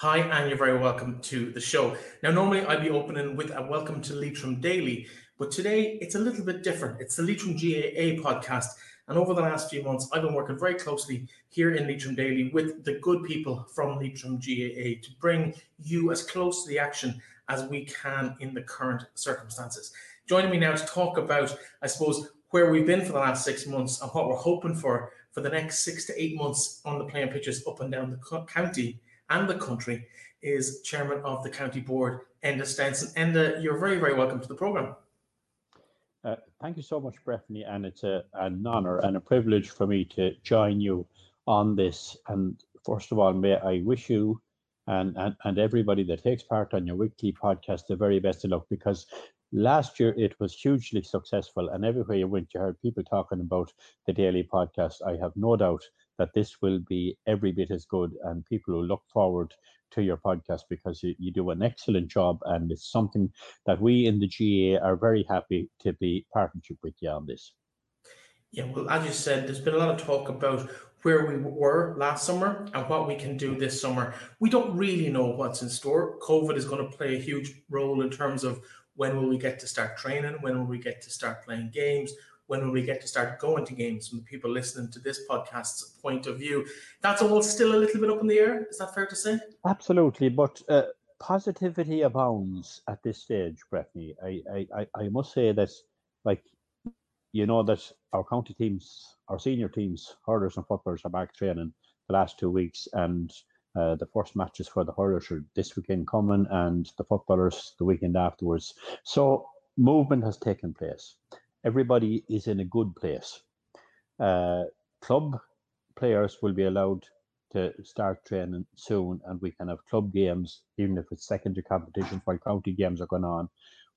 Hi, and you're very welcome to the show. Now, normally I'd be opening with a welcome to Leitrim Daily, but today it's a little bit different. It's the Leitrim GAA podcast, and over the last few months, I've been working very closely here in Leitrim Daily with the good people from Leitrim GAA to bring you as close to the action as we can in the current circumstances. Joining me now to talk about, I suppose, where we've been for the last 6 months and what we're hoping for the next 6 to 8 months on the playing pitches up and down the county and the country is Chairman of the County Board, Enda Stenson. Enda, you're very, very welcome to the programme. Thank you so much, Breifne, and it's an honour and a privilege for me to join you on this. And first of all, may I wish you and everybody that takes part on your weekly podcast the very best of luck, because last year it was hugely successful, and everywhere you went you heard people talking about the daily podcast. I have no doubt that this will be every bit as good, and people will look forward to your podcast because you do an excellent job, and it's something that we in the GAA are very happy to be partnership with you on this. Yeah, well, as you said, there's been a lot of talk about where we were last summer and what we can do this summer. We don't really know what's in store. COVID is going to play a huge role in terms of when will we get to start training, when will we get to start playing games, when will we get to start going to games from the people listening to this podcast's point of view? That's all still a little bit up in the air. Is that fair to say? Absolutely. But positivity abounds at this stage, Breifne. I must say that, like, you know, that our county teams, our senior teams, hurlers and footballers are back training the last 2 weeks, and the first matches for the hurlers are this weekend coming, and the footballers the weekend afterwards. So movement has taken place. Everybody is in a good place. Club players will be allowed to start training soon, and we can have club games, even if it's secondary competitions, while county games are going on.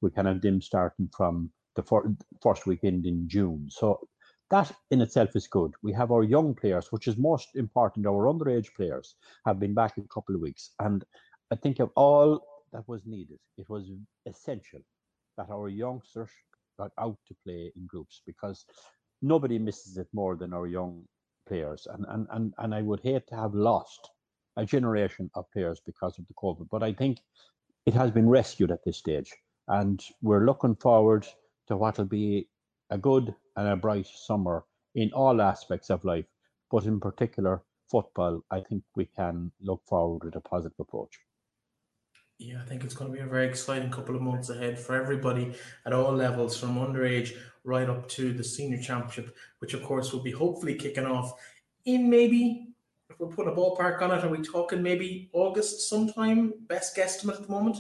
We can have them starting from the first weekend in June. So that in itself is good. We have our young players, which is most important. Our underage players have been back in a couple of weeks. And I think of all that was needed, it was essential that our youngsters got out to play in groups, because nobody misses it more than our young players, and I would hate to have lost a generation of players because of the COVID, but I think it has been rescued at this stage, and we're looking forward to what will be a good and a bright summer in all aspects of life, but in particular football. I think we can look forward with a positive approach. Yeah, I think it's going to be a very exciting couple of months ahead for everybody at all levels, from underage right up to the senior championship, which of course will be hopefully kicking off in, maybe, if we're putting a ballpark on it, are we talking maybe August sometime? Best guesstimate at the moment?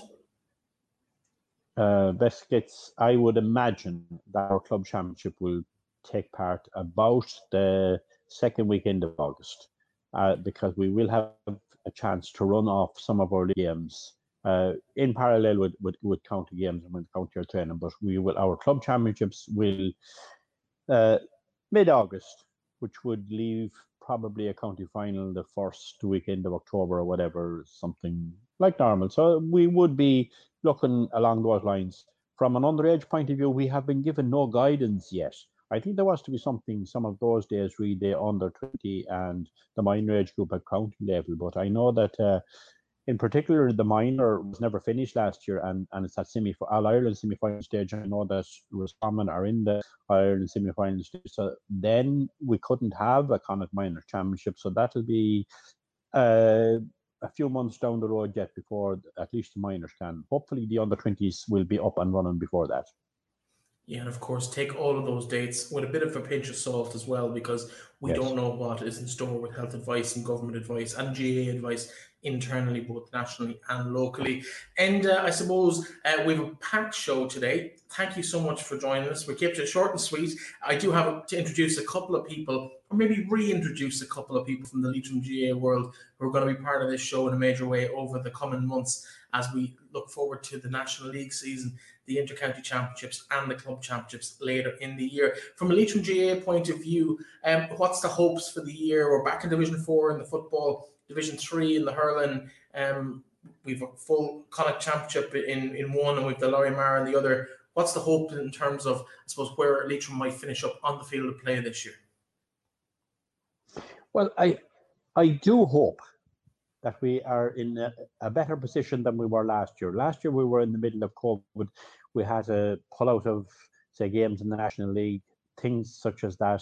Best guess, I would imagine that our club championship will take part about the second weekend of August, because we will have a chance to run off some of our games in parallel with county games and with county training, but we will, our club championships will mid-August, which would leave probably a county final the first weekend of October or whatever, something like normal. So we would be looking along those lines. From an underage point of view, we have been given no guidance yet. I think there was to be something some of those days, read the under 20 and the minor age group at county level, but I know that in particular, the minor was never finished last year, and it's at All Ireland semi-final stage. I know that Roscommon are in the All Ireland semi-final stage, so then we couldn't have a Connacht minor championship. So that'll be a few months down the road yet before at least the minors can. Hopefully, the under 20s will be up and running before that. Yeah, and of course, take all of those dates with a bit of a pinch of salt as well, because we don't know what is in store with health advice and government advice and GAA advice internally, both nationally and locally. And I suppose we have a packed show today. Thank you so much for joining us. We kept it short and sweet. I do have to introduce a couple of people, or maybe reintroduce a couple of people from the Leitrim GAA world who are going to be part of this show in a major way over the coming months as we look forward to the National League season, the Inter-County Championships and the Club Championships later in the year. From a Leitrim GAA point of view, what's the hopes for the year? We're back in Division 4 in the football, Division 3 in the hurling. We've a full Connacht Championship in one, and we've the Lory Meagher in the other. What's the hope in terms of, I suppose, where Leitrim might finish up on the field of play this year? Well, I do hope that we are in a better position than we were last year. Last year, we were in the middle of COVID. We had a pull-out of, say, games in the National League, things such as that.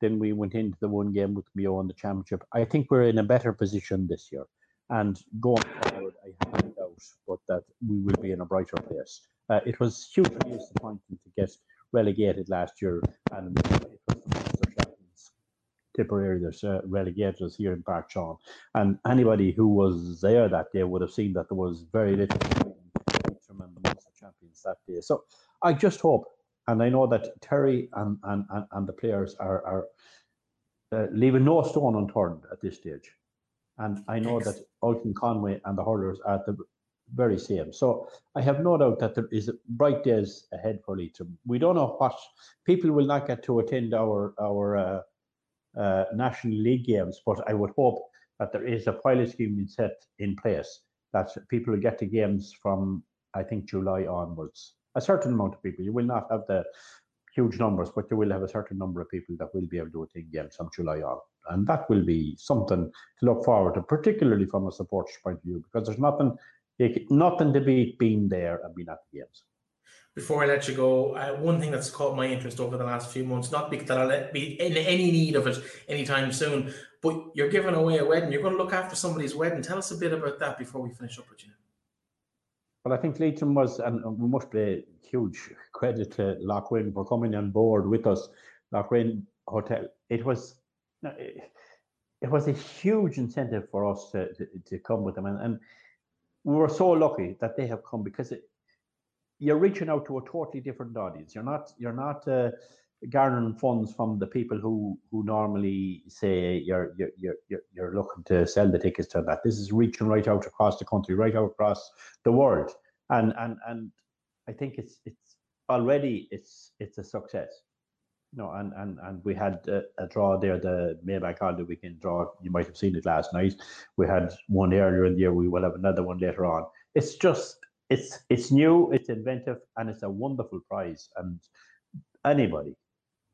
Then we went into the one game with Mayo in the Championship. I think we're in a better position this year. And going forward, I have no doubt but that we will be in a brighter place. It was hugely disappointing to get relegated last year. And it was Tipperary that relegated us here in Park Sean. And anybody who was there that day would have seen that there was very little among the champions that day. So I just hope, and I know that Terry and the players are leaving no stone unturned at this stage. And I know that Olcan Conway and the hurlers are at the very same. So I have no doubt that there is bright days ahead for Leitrim. We don't know what people will not get to attend our National League games, but I would hope that there is a pilot scheme set in place that people will get the games from, I think, July onwards. A certain amount of people. You will not have the huge numbers, but you will have a certain number of people that will be able to attend games from July on. And that will be something to look forward to, particularly from a supporter's point of view, because there's nothing to beat being there and being at the games. Before I let you go, one thing that's caught my interest over the last few months, not because I'll be in any need of it anytime soon, but you're giving away a wedding. You're going to look after somebody's wedding. Tell us a bit about that before we finish up with you. Well, I think Leitrim was, and we must pay huge credit to Lough Rynn for coming on board with us, Lough Rynn Hotel. It was a huge incentive for us to come with them. And we were so lucky that they have come, because you're reaching out to a totally different audience. You're not garnering funds from the people who normally say you're looking to sell the tickets to that. This is reaching right out across the country, right out across the world, and I think it's already a success. No, and we had a draw there, the Mayo Holiday Weekend draw. You might have seen it last night. We had one earlier in the year. We will have another one later on. It's just. It's new, it's inventive, and it's a wonderful prize. And anybody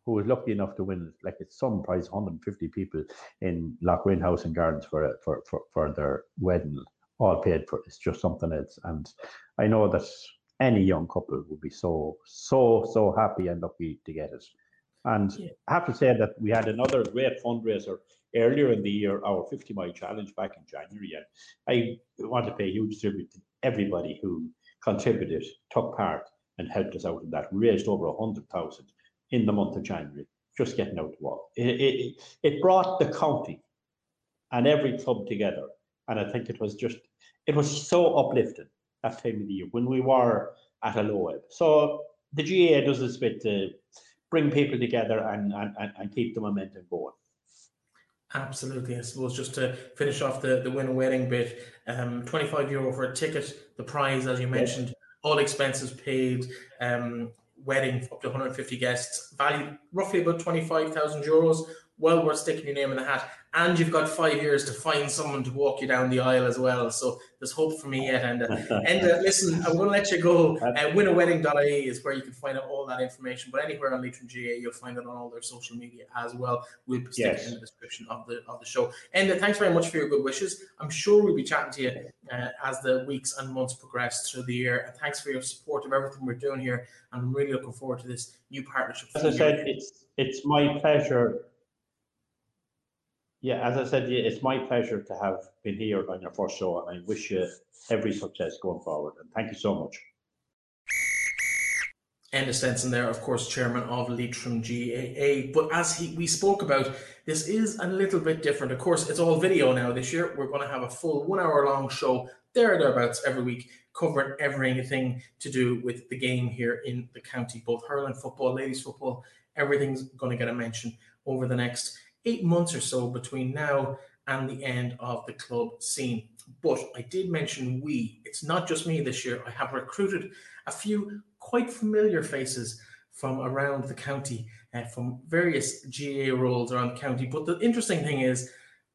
who is lucky enough to win, like it's some prize, 150 people in Lough Rynn House and Gardens for their wedding, all paid for. It's just something else. And I know that any young couple would be so happy and lucky to get it. And yeah. I have to say that we had another great fundraiser earlier in the year, our 50-mile challenge back in January. And I want to pay a huge tribute to everybody who contributed, took part, and helped us out in that. We raised over 100,000 in the month of January, just getting out the wall. It brought the county and every club together. And I think it was so uplifting that time of the year when we were at a low ebb. So the GAA does its bit to bring people together and keep the momentum going. Absolutely. I suppose just to finish off the win wedding bit, €25 for a ticket, the prize, as you mentioned, all expenses paid, wedding up to 150 guests, value roughly about €25,000, well worth sticking your name in the hat. And you've got 5 years to find someone to walk you down the aisle as well. So there's hope for me yet. And listen, I'm going to let you go. Winawedding.ie is where you can find out all that information. But anywhere on Leitrim GAA, you'll find it on all their social media as well. We'll stick it in the description of the show. And thanks very much for your good wishes. I'm sure we'll be chatting to you as the weeks and months progress through the year. And thanks for your support of everything we're doing here. I'm really looking forward to this new partnership. As I said, it's my pleasure. Yeah, as I said, it's my pleasure to have been here on your first show, and I wish you every success going forward. And thank you so much. Enda Stenson there, of course, chairman of Leitrim GAA. But as we spoke about, this is a little bit different. Of course, it's all video now this year. We're going to have a full 1-hour-long show there or thereabouts every week, covering everything to do with the game here in the county, both hurling, football, ladies football. Everything's going to get a mention over the next 8 months or so between now and the end of the club scene. But I did mention we. It's not just me this year. I have recruited a few quite familiar faces from around the county, from various GAA roles around the county. But the interesting thing is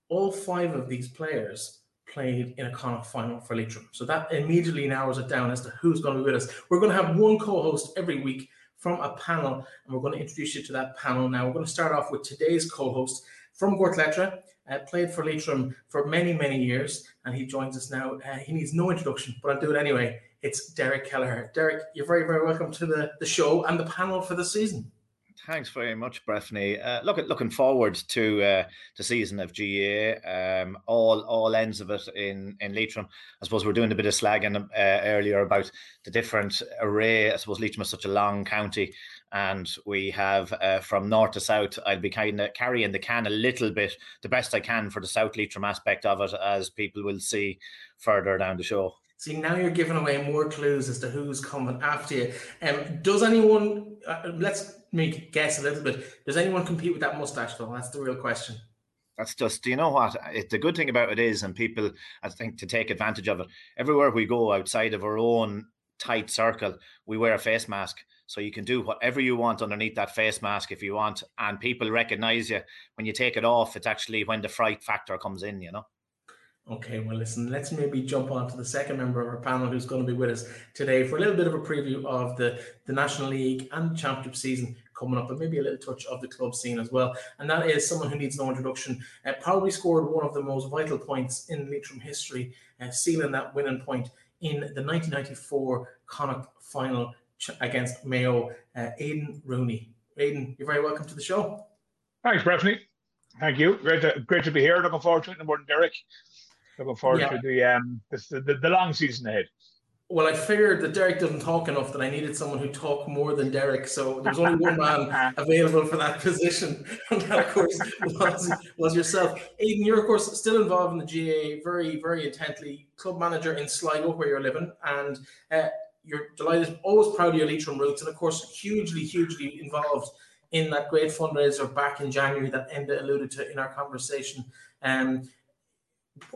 all 5 of these players played in a Connacht final for Leitrim. So that immediately narrows it down as to who's going to be with us. We're going to have one co-host every week from a panel, and we're going to introduce you to that panel now. We're going to start off with today's co-host from Gortletragh, played for Leitrim for many, many years, and he joins us now. He needs no introduction, but I'll do it anyway. It's Derek Kelleher. Derek, you're very, very welcome to the show and the panel for the season. Thanks very much, Breifne. Looking forward to the season of GAA, all ends of it in Leitrim. I suppose we're doing a bit of slagging earlier about the different array. I suppose Leitrim is such a long county, and we have from north to south. I'll be kind of carrying the can a little bit, the best I can, for the South Leitrim aspect of it, as people will see further down the show. See, now you're giving away more clues as to who's coming after you. Does anyone, let's make guess a little bit, does anyone compete with that moustache though? That's the real question. That's just, you know what, the good thing about it is, and people, I think, to take advantage of it, everywhere we go outside of our own tight circle, we wear a face mask. So you can do whatever you want underneath that face mask if you want, and people recognise you. When you take it off, it's actually when the fright factor comes in, you know. Okay, well, listen, let's maybe jump on to the second member of our panel who's going to be with us today for a little bit of a preview of the National League and Championship season coming up, but maybe a little touch of the club scene as well. And that is someone who needs no introduction. Probably scored one of the most vital points in Leitrim history, sealing that winning point in the 1994 Connacht final against Mayo, Aidan Rooney. Aidan, you're very welcome to the show. Thanks, Breifne. Thank you. Great to be here. Looking forward to it, more than Derek. Looking forward to the long season ahead. Well, I figured that Derek doesn't talk enough, that I needed someone who talked more than Derek. So there was only one man available for that position. And that, of course, was yourself. Aidan, you're, of course, still involved in the GAA very, very intently. Club manager in Sligo, where you're living. And you're delighted, always proud of your Leitrim roots. And, of course, hugely, hugely involved in that great fundraiser back in January that Enda alluded to in our conversation.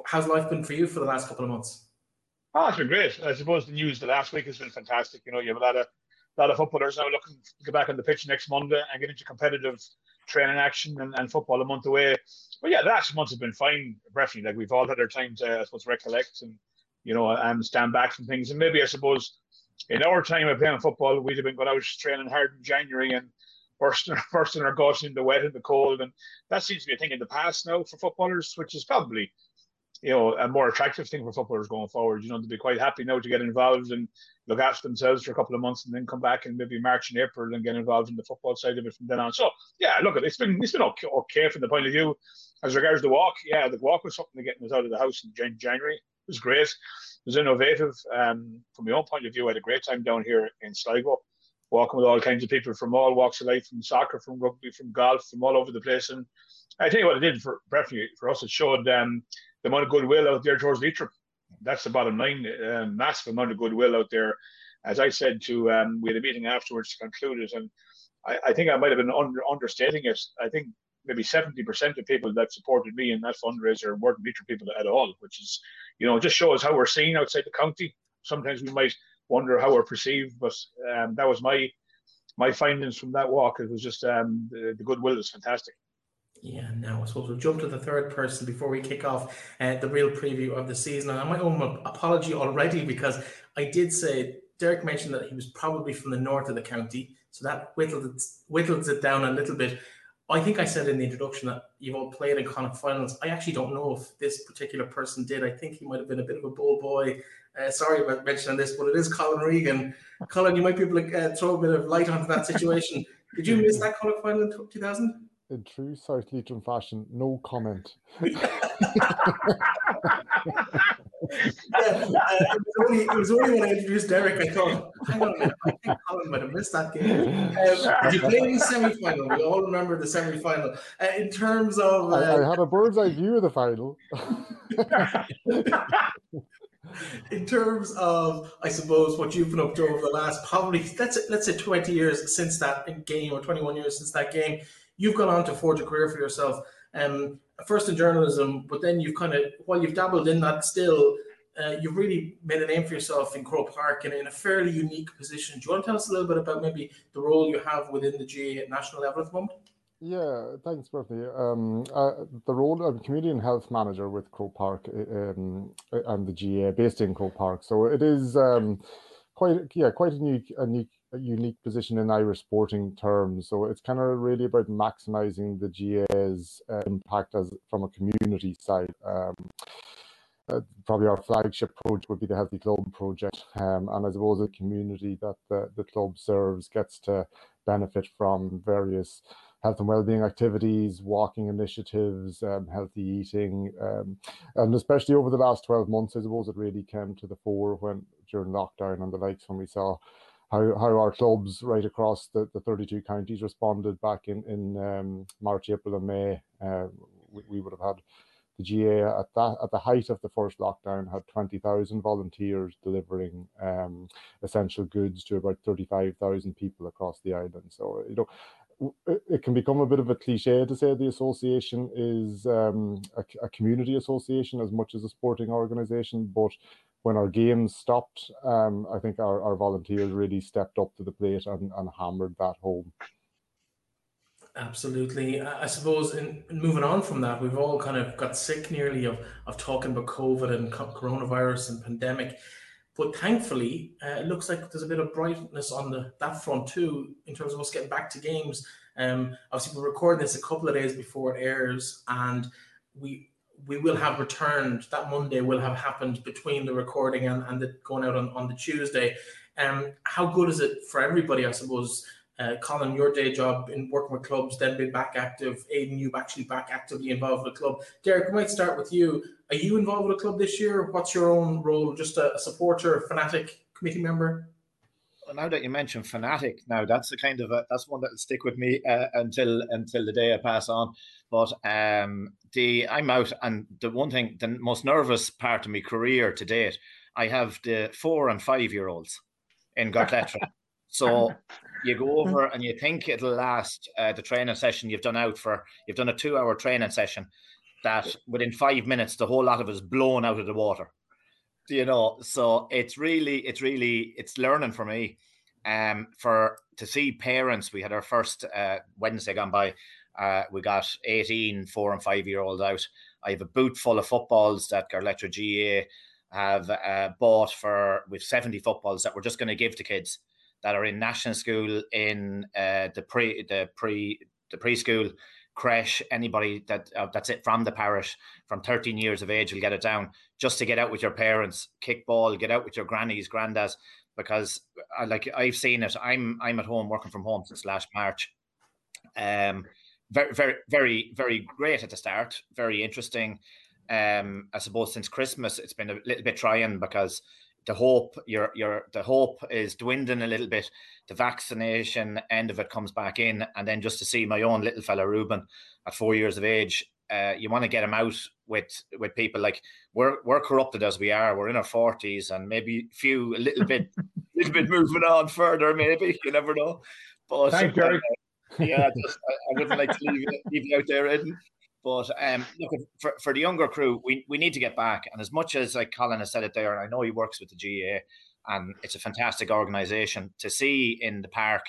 How's life been for you for the last couple of months? Oh, it's been great. I suppose the news the last week has been fantastic. You know, you have a lot of footballers now looking to get back on the pitch next Monday and get into competitive training action and football a month away. But yeah, the last month has been fine, Breifne. Like, we've all had our time to, I suppose, recollect and, you know, and stand back from things. And maybe, I suppose, in our time of playing football, we'd have been going out training hard in January and bursting our guts in the wet and the cold. And that seems to be a thing in the past now for footballers, which is probably, you know, a more attractive thing for footballers going forward. You know, they'd be quite happy now to get involved and look after themselves for a couple of months and then come back in maybe March and April and get involved in the football side of it from then on. So, yeah, look, it's been okay from the point of view. As regards the walk, yeah, the walk was something to get us out of the house in January. It was great. It was innovative. From my own point of view, I had a great time down here in Sligo, walking with all kinds of people from all walks of life, from soccer, from rugby, from golf, from all over the place. And I tell you what it did for us, it showed the amount of goodwill out there towards Leitrim. That's the bottom line. Massive amount of goodwill out there. As I said to, we had a meeting afterwards to conclude it, and I think I might have been understating it. I think maybe 70% of people that supported me in that fundraiser weren't Leitrim people at all, which is, you know, just shows how we're seen outside the county. Sometimes we might wonder how we're perceived, but that was my findings from that walk. It was just the goodwill is fantastic. Yeah, now I suppose we'll jump to the third person before we kick off the real preview of the season. And my own apology already, because I did say, Derek mentioned that he was probably from the north of the county, so that whittles it down a little bit. I think I said in the introduction that you've all played in Connacht finals. I actually don't know if this particular person did. I think he might have been a bit of a bull boy. Sorry about mentioning this, but it is Colin Regan. Colin, you might be able to throw a bit of light onto that situation. Did you miss that Connacht final in 2000? In true South Leitrim fashion, no comment. It was only when I introduced Derek, I thought, hang on a minute, I think Colin might have missed that game. You played in the semi-final. We all remember the semi-final. In terms of... I had a bird's eye view of the final. In terms of, I suppose, what you've been up to over the last, probably, let's say 20 years since that game, or 21 years since that game, you've gone on to forge a career for yourself, first in journalism, but then you've kind of, while you've dabbled in that still, you've really made a name for yourself in Crow Park and in a fairly unique position. Do you want to tell us a little bit about maybe the role you have within the GAA at national level at the moment? Yeah, thanks, Breifne. The role of community and health manager with Crow Park and the GAA, based in Crow Park. So it is quite a unique a unique position in Irish sporting terms. So it's kind of really about maximising the GAA's impact as from a community side. Probably our flagship project would be the Healthy Club project, and I suppose the community that the club serves gets to benefit from various health and wellbeing activities, walking initiatives, healthy eating, and especially over the last 12 months, I suppose it really came to the fore when during lockdown and the likes, when we saw how our clubs right across the 32 counties responded back in March, April and May. We would have had the GAA at the height of the first lockdown had 20,000 volunteers delivering essential goods to about 35,000 people across the island. So, you know, it can become a bit of a cliche to say the association is a community association as much as a sporting organisation, but when our games stopped, I think our volunteers really stepped up to the plate and hammered that home. Absolutely. I suppose in moving on from that, we've all kind of got sick nearly of talking about COVID and coronavirus and pandemic. But thankfully, it looks like there's a bit of brightness on that front too, in terms of us getting back to games. Obviously, we're recording this a couple of days before it airs, and we will have returned. That Monday will have happened between the recording and the going out on the Tuesday. How good is it for everybody, I suppose? Colin, your day job in working with clubs, then being back active. Aidan, you actually back actively involved with a club. Derek, we might start with you. Are you involved with a club this year? What's your own role? Just a supporter, a fanatic, committee member? Well, now that you mention fanatic, now that's the kind of that's one that will stick with me until the day I pass on. But I'm out, and the one thing, the most nervous part of my career to date, I have the 4 and 5 year olds in Gortletragh. So you go over and you think it'll last the training session you've done a 2 hour training session that within 5 minutes, the whole lot of it is blown out of the water, you know? So it's learning for me, to see parents. We had our first Wednesday gone by. We got 18, 4 and 5 year olds out. I have a boot full of footballs that Gortletragh GAA have bought with 70 footballs that we're just going to give to kids that are in national school, in the preschool, creche, anybody that's it from the parish, from 13 years of age will get it down, just to get out with your parents, kick ball, get out with your grannies, grandads, because I've seen it. I'm at home working from home since last March. Very, very, very, very great at the start. Very interesting. I suppose since Christmas it's been a little bit trying because the hope, the hope is dwindling a little bit. The vaccination end of it comes back in, and then just to see my own little fella Ruben at 4 years of age, you want to get him out with people. Like we're corrupted as we are. We're in our 40s, and maybe a little bit moving on further. Maybe you never know. But thank you. Yeah, I wouldn't like to leave you out there, Aidan. But look, for the younger crew, we need to get back. And as much as, like Colin has said it there, and I know he works with the GAA, and it's a fantastic organisation, to see in the park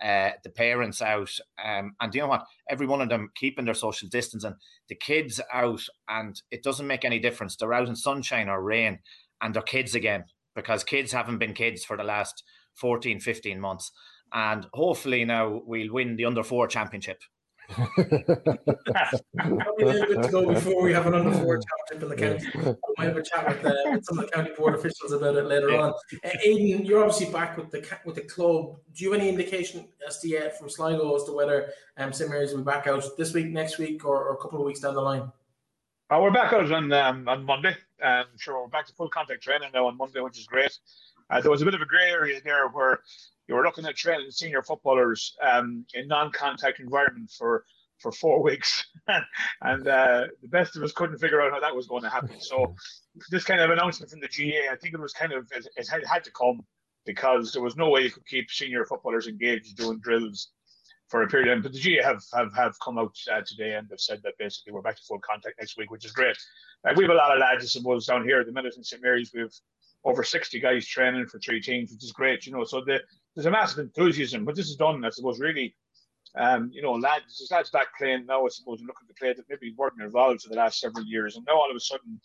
the parents out. And you know what? Every one of them keeping their social distance and the kids out. And it doesn't make any difference. They're out in sunshine or rain, and they're kids again, because kids haven't been kids for the last 14, 15 months. And hopefully now we'll win the under-4 championship. Probably a little bit to go before we have an under-4 championship in the county. We might have a chat with some of the county board officials about it later on. Aidan, you're obviously back with the club. Do you have any indication as to yet from Sligo as to whether St Mary's will be back out this week, next week, or a couple of weeks down the line? We're back out on Monday. Sure, we're back to full contact training now on Monday, which is great. There was a bit of a grey area there where you were looking at training senior footballers in non-contact environment for 4 weeks. And the best of us couldn't figure out how that was going to happen. So this kind of announcement from the GAA, I think it was kind of, it had to come, because there was no way you could keep senior footballers engaged doing drills for a period of time. But the GAA have come out today, and they've said that basically we're back to full contact next week, which is great. We have a lot of lads, I suppose, down here at the minute in St Mary's. We have over 60 guys training for 3 teams, which is great, you know. So there's a massive enthusiasm, but this is done, I suppose, really, you know, lads back playing now, I suppose, and looking to play that maybe weren't involved for the last several years. And now all of a sudden,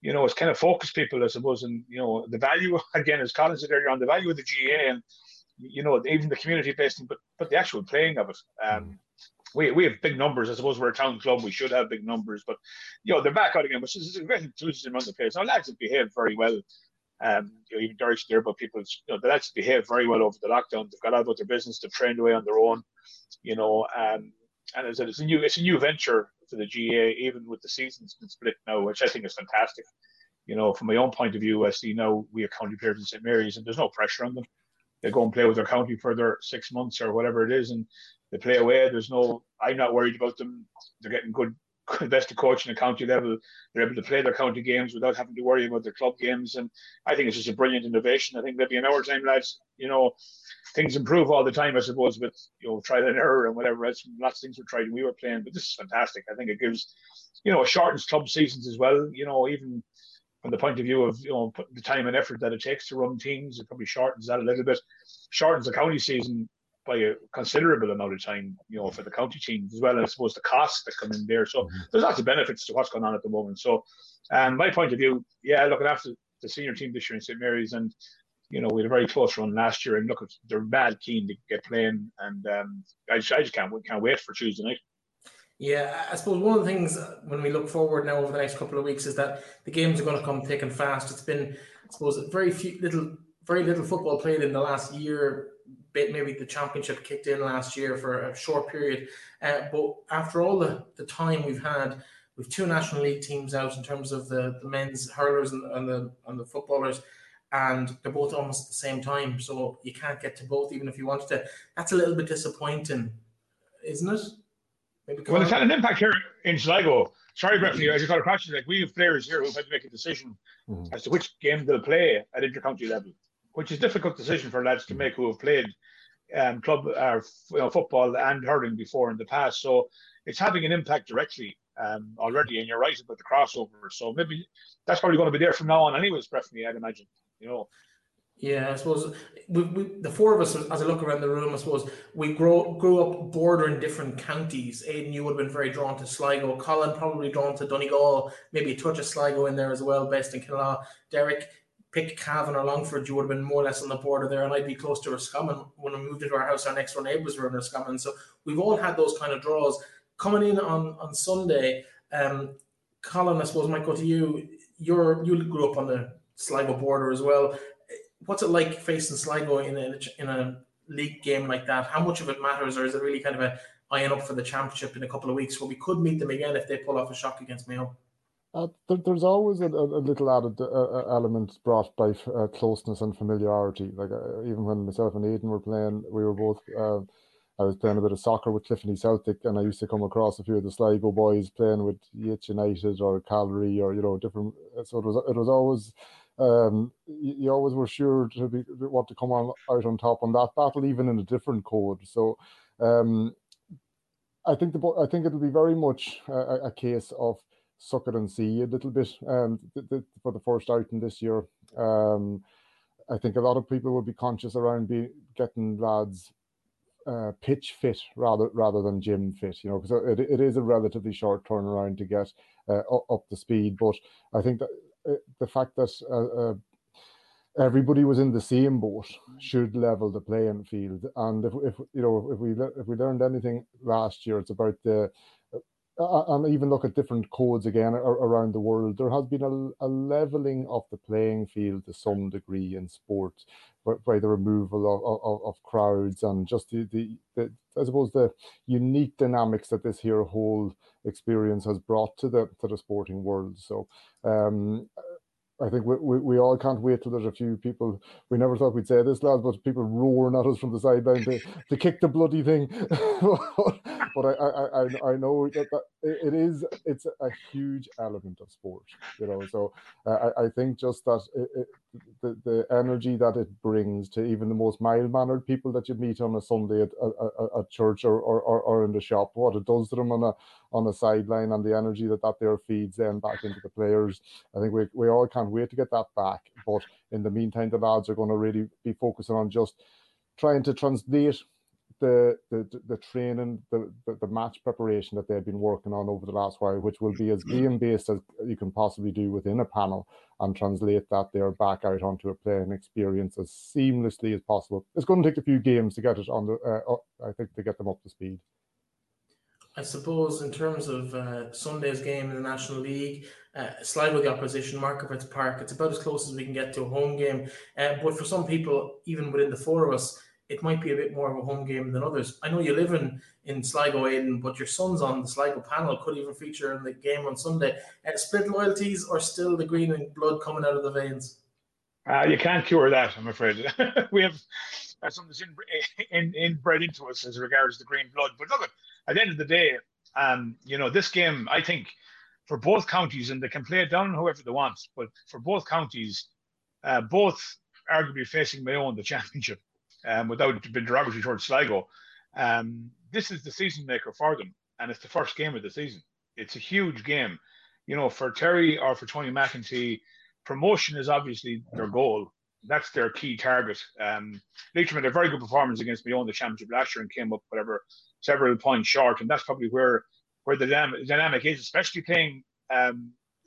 you know, it's kind of focused people, I suppose, and, you know, the value, again, as Colin said earlier on, the value of the GAA and you know, even the community based, but the actual playing of it. We have big numbers. I suppose we're a town club. We should have big numbers, but you know, they're back out again, which is a great enthusiasm among the players. Now lads have behaved very well. You know, even Derek's there, but people, you know, the lads behaved very well over the lockdown. They've got out about their business. They've trained away on their own. You know, and as I said, it's a new venture for the GAA, even with the seasons been split now, which I think is fantastic. You know, from my own point of view, I see now we have county players in St Mary's, and there's no pressure on them. They go and play with their county for their 6 months or whatever it is, and they play away. There's no, I'm not worried about them. They're getting good best coaching at county level. They're able to play their county games without having to worry about their club games. And I think it's just a brilliant innovation. I think maybe in our time, lads, you know, things improve all the time, I suppose, with, you know, trial and error and whatever else. Lots of things were tried and we were playing, but this is fantastic. I think it gives, you know, it shortens club seasons as well, you know, even from the point of view of, you know, putting the time and effort that it takes to run teams, it probably shortens that a little bit. Shortens the county season by a considerable amount of time, you know, for the county teams as well, and I suppose the costs that come in there. So there's lots of benefits to what's going on at the moment. So, my point of view, yeah, looking after the senior team this year in St Mary's, and you know, we had a very close run last year, and look, they're mad keen to get playing, and I just can't wait for Tuesday night. Yeah, I suppose one of the things when we look forward now over the next couple of weeks is that the games are going to come thick and fast. It's been, I suppose, very little football played in the last year. Maybe the championship kicked in last year for a short period, but after all the time we've had with two National League teams out in terms of the men's hurlers and the footballers, and they're both almost at the same time, so you can't get to both even if you wanted to. That's a little bit disappointing, isn't it? Maybe well, it's had an impact here in Sligo. Sorry, Breifne, I just got a question. Like, we have players here who've had to make a decision as to which game they'll play at intercounty level, which is a difficult decision for lads to make who have played club football and hurling before in the past. So it's having an impact directly already, and you're right about the crossover. So maybe that's probably going to be there from now on anyways, Breifne, I'd imagine, you know. Yeah, I suppose we, the four of us, as I look around the room, I suppose we grew up bordering different counties. Aidan, you would have been very drawn to Sligo. Colin, probably drawn to Donegal, maybe a touch of Sligo in there as well, based in Killala. Derek, pick Cavan or Longford, you would have been more or less on the border there, and I'd be close to Roscommon. When I moved into our house, our next door neighbours were in Roscommon, so we've all had those kind of draws. Coming in on Sunday, Colin, I suppose, might go to you. You grew up on the Sligo border as well. What's it like facing Sligo in a league game like that? How much of it matters, or is it really kind of a eyeing up for the championship in a couple of weeks where we could meet them again if they pull off a shock against Mayo? There's always a little added element brought by closeness and familiarity. Like even when myself and Aidan were playing, we were both. I was playing a bit of soccer with Clifton Celtic, and I used to come across a few of the Sligo boys playing with Yates United or Calvary, or you know, different. So it was always. You always were sure to come out on top on that battle, even in a different code. So. I think it'll be very much a case of. Suck it and see a little bit for the first outing this year. I think a lot of people will be conscious around getting lads pitch fit rather than gym fit, you know, because it is a relatively short turnaround to get up to speed. But I think that the fact that everybody was in the same boat should level the playing field. And if we learned anything last year, it's about the. And even look at different codes again around the world. There has been a leveling of the playing field to some degree in sport by the removal of crowds and just the I suppose the unique dynamics that this here whole experience has brought to the sporting world. So I think we all can't wait till there's a few people. We never thought we'd say this, lads, but people roaring at us from the sideline to kick the bloody thing. But I know that it's a huge element of sport, you know. So I think just that the energy that it brings to even the most mild-mannered people that you meet on a Sunday at church or in the shop, what it does to them on a sideline, and the energy that there feeds then back into the players. I think we all can't wait to get that back. But in the meantime, the lads are going to really be focusing on just trying to translate the training, the match preparation that they've been working on over the last while, which will be as game-based as you can possibly do within a panel, and translate that there back out onto a playing experience as seamlessly as possible. It's going to take a few games to get it on the, I think, to get them up to speed. I suppose in terms of Sunday's game in the National League, Sligo got position, Markievicz Park, it's about as close as we can get to a home game. But for some people, even within the four of us, it might be a bit more of a home game than others. I know you live in Sligo, Aidan, but your son's on the Sligo panel, could even feature in the game on Sunday. Split loyalties or still the green and blood coming out of the veins? You can't cure that, I'm afraid. We have something that's inbred into us as regards the green blood. But look, at the end of the day, you know, this game, I think, for both counties, and they can play it down however they want, but for both counties, both arguably facing Mayo in the championship, without being derogatory towards Sligo, this is the season maker for them, and it's the first game of the season. It's a huge game. You know, for Terry or for Tony McEntee, promotion is obviously their goal. That's their key target. Leitrim had a very good performance against Mayo in the championship last year and came up, whatever, several points short, and that's probably where the dynamic is, especially playing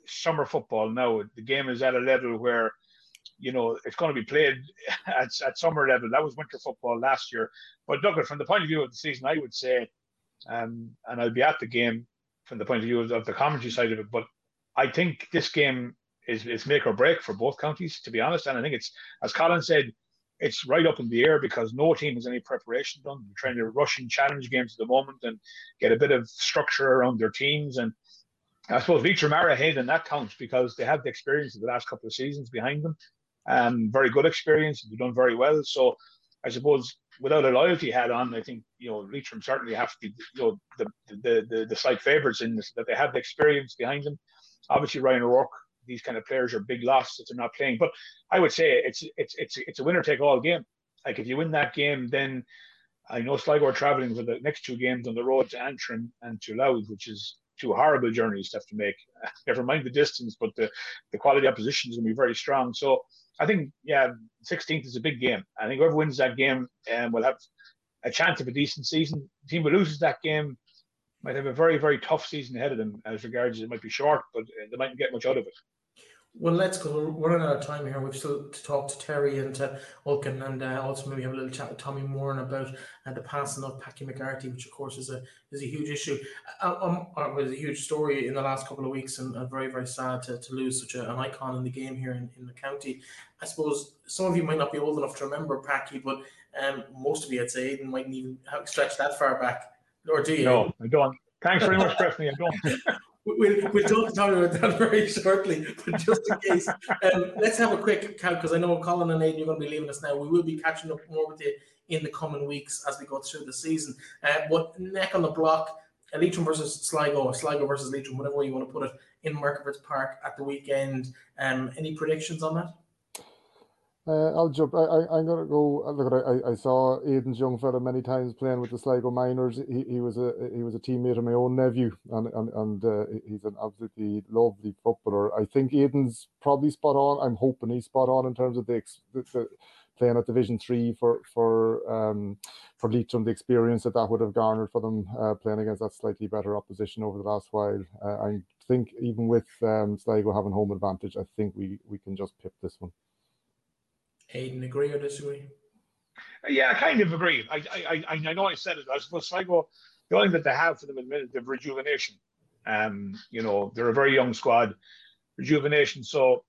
summer football now. The game is at a level where, you know, it's going to be played at summer level. That was winter football last year. But look, from the point of view of the season, I would say, and I'll be at the game from the point of view of the commentary side of it, but I think this game is make or break for both counties, to be honest. And I think it's, as Colin said, it's right up in the air because no team has any preparation done. They're trying to rush in challenge games at the moment and get a bit of structure around their teams. And I suppose Leitrim are ahead in that counts because they have the experience of the last couple of seasons behind them. Very good experience. They've done very well. So I suppose without a loyalty hat on, I think, you know, Leitrim certainly have to be, you know, the slight favourites in this, that they have the experience behind them. Obviously, Ryan O'Rourke, these kind of players are big loss if they're not playing. But I would say it's a winner-take-all game. Like, if you win that game, then I know Sligo are travelling for the next two games on the road to Antrim and to Louth, which is two horrible journeys to have to make. Never mind the distance, but the quality opposition is going to be very strong. So I think, yeah, 16th is a big game. I think whoever wins that game will have a chance of a decent season. The team who loses that game might have a very, very tough season ahead of them as regards it might be short, but they mightn't get much out of it. Well, let's go. We're running out of time here. We've still to talk to Terry and to Olcan, and also maybe have a little chat with Tommy Moran about the passing of Packie McGarty, which of course is a huge issue. It was a huge story in the last couple of weeks, and very, very sad to lose such an icon in the game here in the county. I suppose some of you might not be old enough to remember Packie, but most of you, I'd say, mightn't even stretch that far back. Or do you? No, I don't. Thanks very much, Breifne. I don't. We'll talk to Tommy about that very shortly, but just in case, let's have a quick count, because I know Colin and Aidan, you're going to be leaving us now. We will be catching up more with you in the coming weeks as we go through the season. But neck on the block, Leitrim versus Sligo, or Sligo versus Leitrim, whatever way you want to put it, in Markievicz Park at the weekend. Any predictions on that? I'll jump. I'm going to go. Look, I saw Aidan's young fella many times playing with the Sligo Miners. He was a teammate of my own nephew, and he's an absolutely lovely footballer. I think Aidan's probably spot on. I'm hoping he's spot on in terms of the playing at Division 3 for Leitrim, the experience that would have garnered for them playing against that slightly better opposition over the last while. I think even with Sligo having home advantage, I think we can just pip this one. Aidan, agree or disagree? Yeah, I kind of agree. I know I said it. I suppose Sligo, the only thing that they have for them is a minute of rejuvenation. You know, they're a very young squad. Rejuvenation. So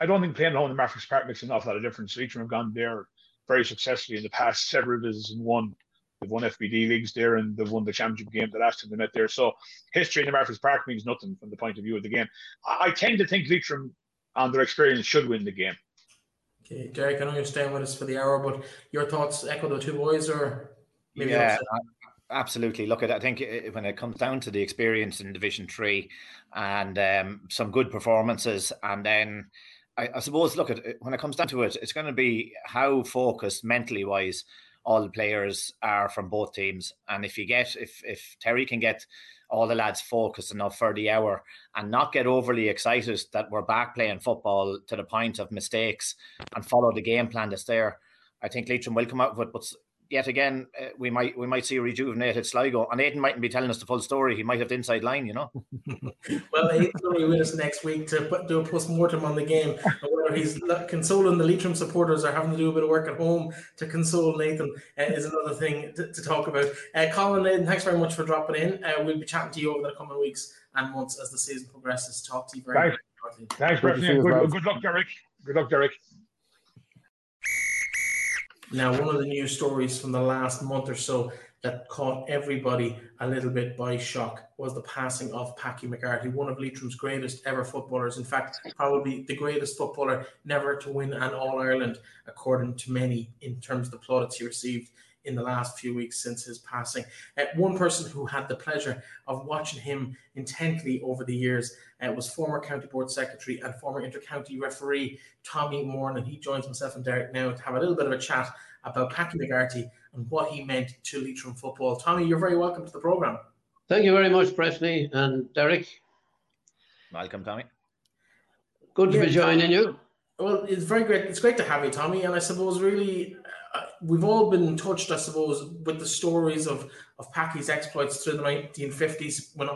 I don't think playing home in Markievicz Park makes an awful lot of difference. Leitrim have gone there very successfully in the past several visits and won. They've won FBD leagues there, and they've won the championship game the last time they met there. So history in the Markievicz Park means nothing from the point of view of the game. I tend to think Leitrim, on their experience, should win the game. Okay, Derek, I know you're staying with us for the hour, but your thoughts echo the two boys, or maybe? Yeah, absolutely. Look, I think when it comes down to the experience in Division 3 and some good performances, and then I suppose, look, when it comes down to it, it's going to be how focused mentally wise all the players are from both teams. And if Terry can get all the lads focused enough for the hour and not get overly excited that we're back playing football to the point of mistakes, and follow the game plan that's there, I think Leitrim will come out with it. But yet again, we might see a rejuvenated Sligo, and Aidan mightn't be telling us the full story. He might have the inside line, you know. Well, he's going to be with us next week to do a post-mortem on the game, whether he's consoling the Leitrim supporters or having to do a bit of work at home to console Nathan is another thing to talk about. Colin, Aidan, thanks very much for dropping in. We'll be chatting to you over the coming weeks and months as the season progresses. Talk to you very much. Thanks, Brittany. Good luck, Derek. Good luck, Derek. Now, one of the news stories from the last month or so that caught everybody a little bit by shock was the passing of Packie McGarty, one of Leitrim's greatest ever footballers. In fact, probably the greatest footballer never to win an All Ireland, according to many, in terms of the plaudits he received in the last few weeks since his passing. One person who had the pleasure of watching him intently over the years was former County Board Secretary and former Inter-County referee Tommy Moran, and he joins myself and Derek now to have a little bit of a chat about Packie McGarty and what he meant to Leitrim football. Tommy, you're very welcome to the programme. Thank you very much, Brittany and Derek. Welcome, Tommy. Good to be joining you. Well, it's very great. It's great to have you, Tommy. And I suppose really, we've all been touched, I suppose, with the stories of Packie's exploits through the 1950s when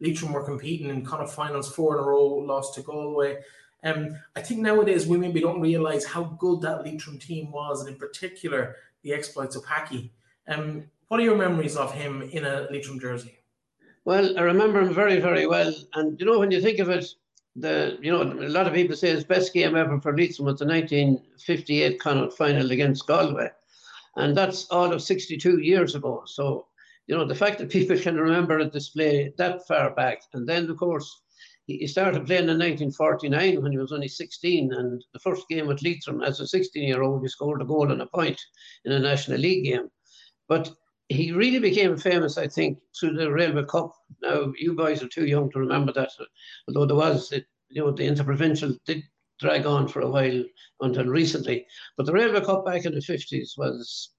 Leitrim were competing in Connacht finals, 4 in a row, lost to Galway. I think nowadays we maybe don't realise how good that Leitrim team was, and in particular the exploits of Packie. What are your memories of him in a Leitrim jersey? Well, I remember him very, very well. And you know, when you think of it, a lot of people say his best game ever for Leitrim was the 1958 Connacht final against Galway, and that's all of 62 years ago. So, you know, the fact that people can remember a display that far back, and then of course he started playing in 1949 when he was only 16, and the first game with Leitrim as a 16-year-old he scored a goal and a point in a National League game. But he really became famous, I think, through the Railway Cup. Now, you guys are too young to remember that, although there was, the Interprovincial did drag on for a while until recently. But the Railway Cup back in the 50s was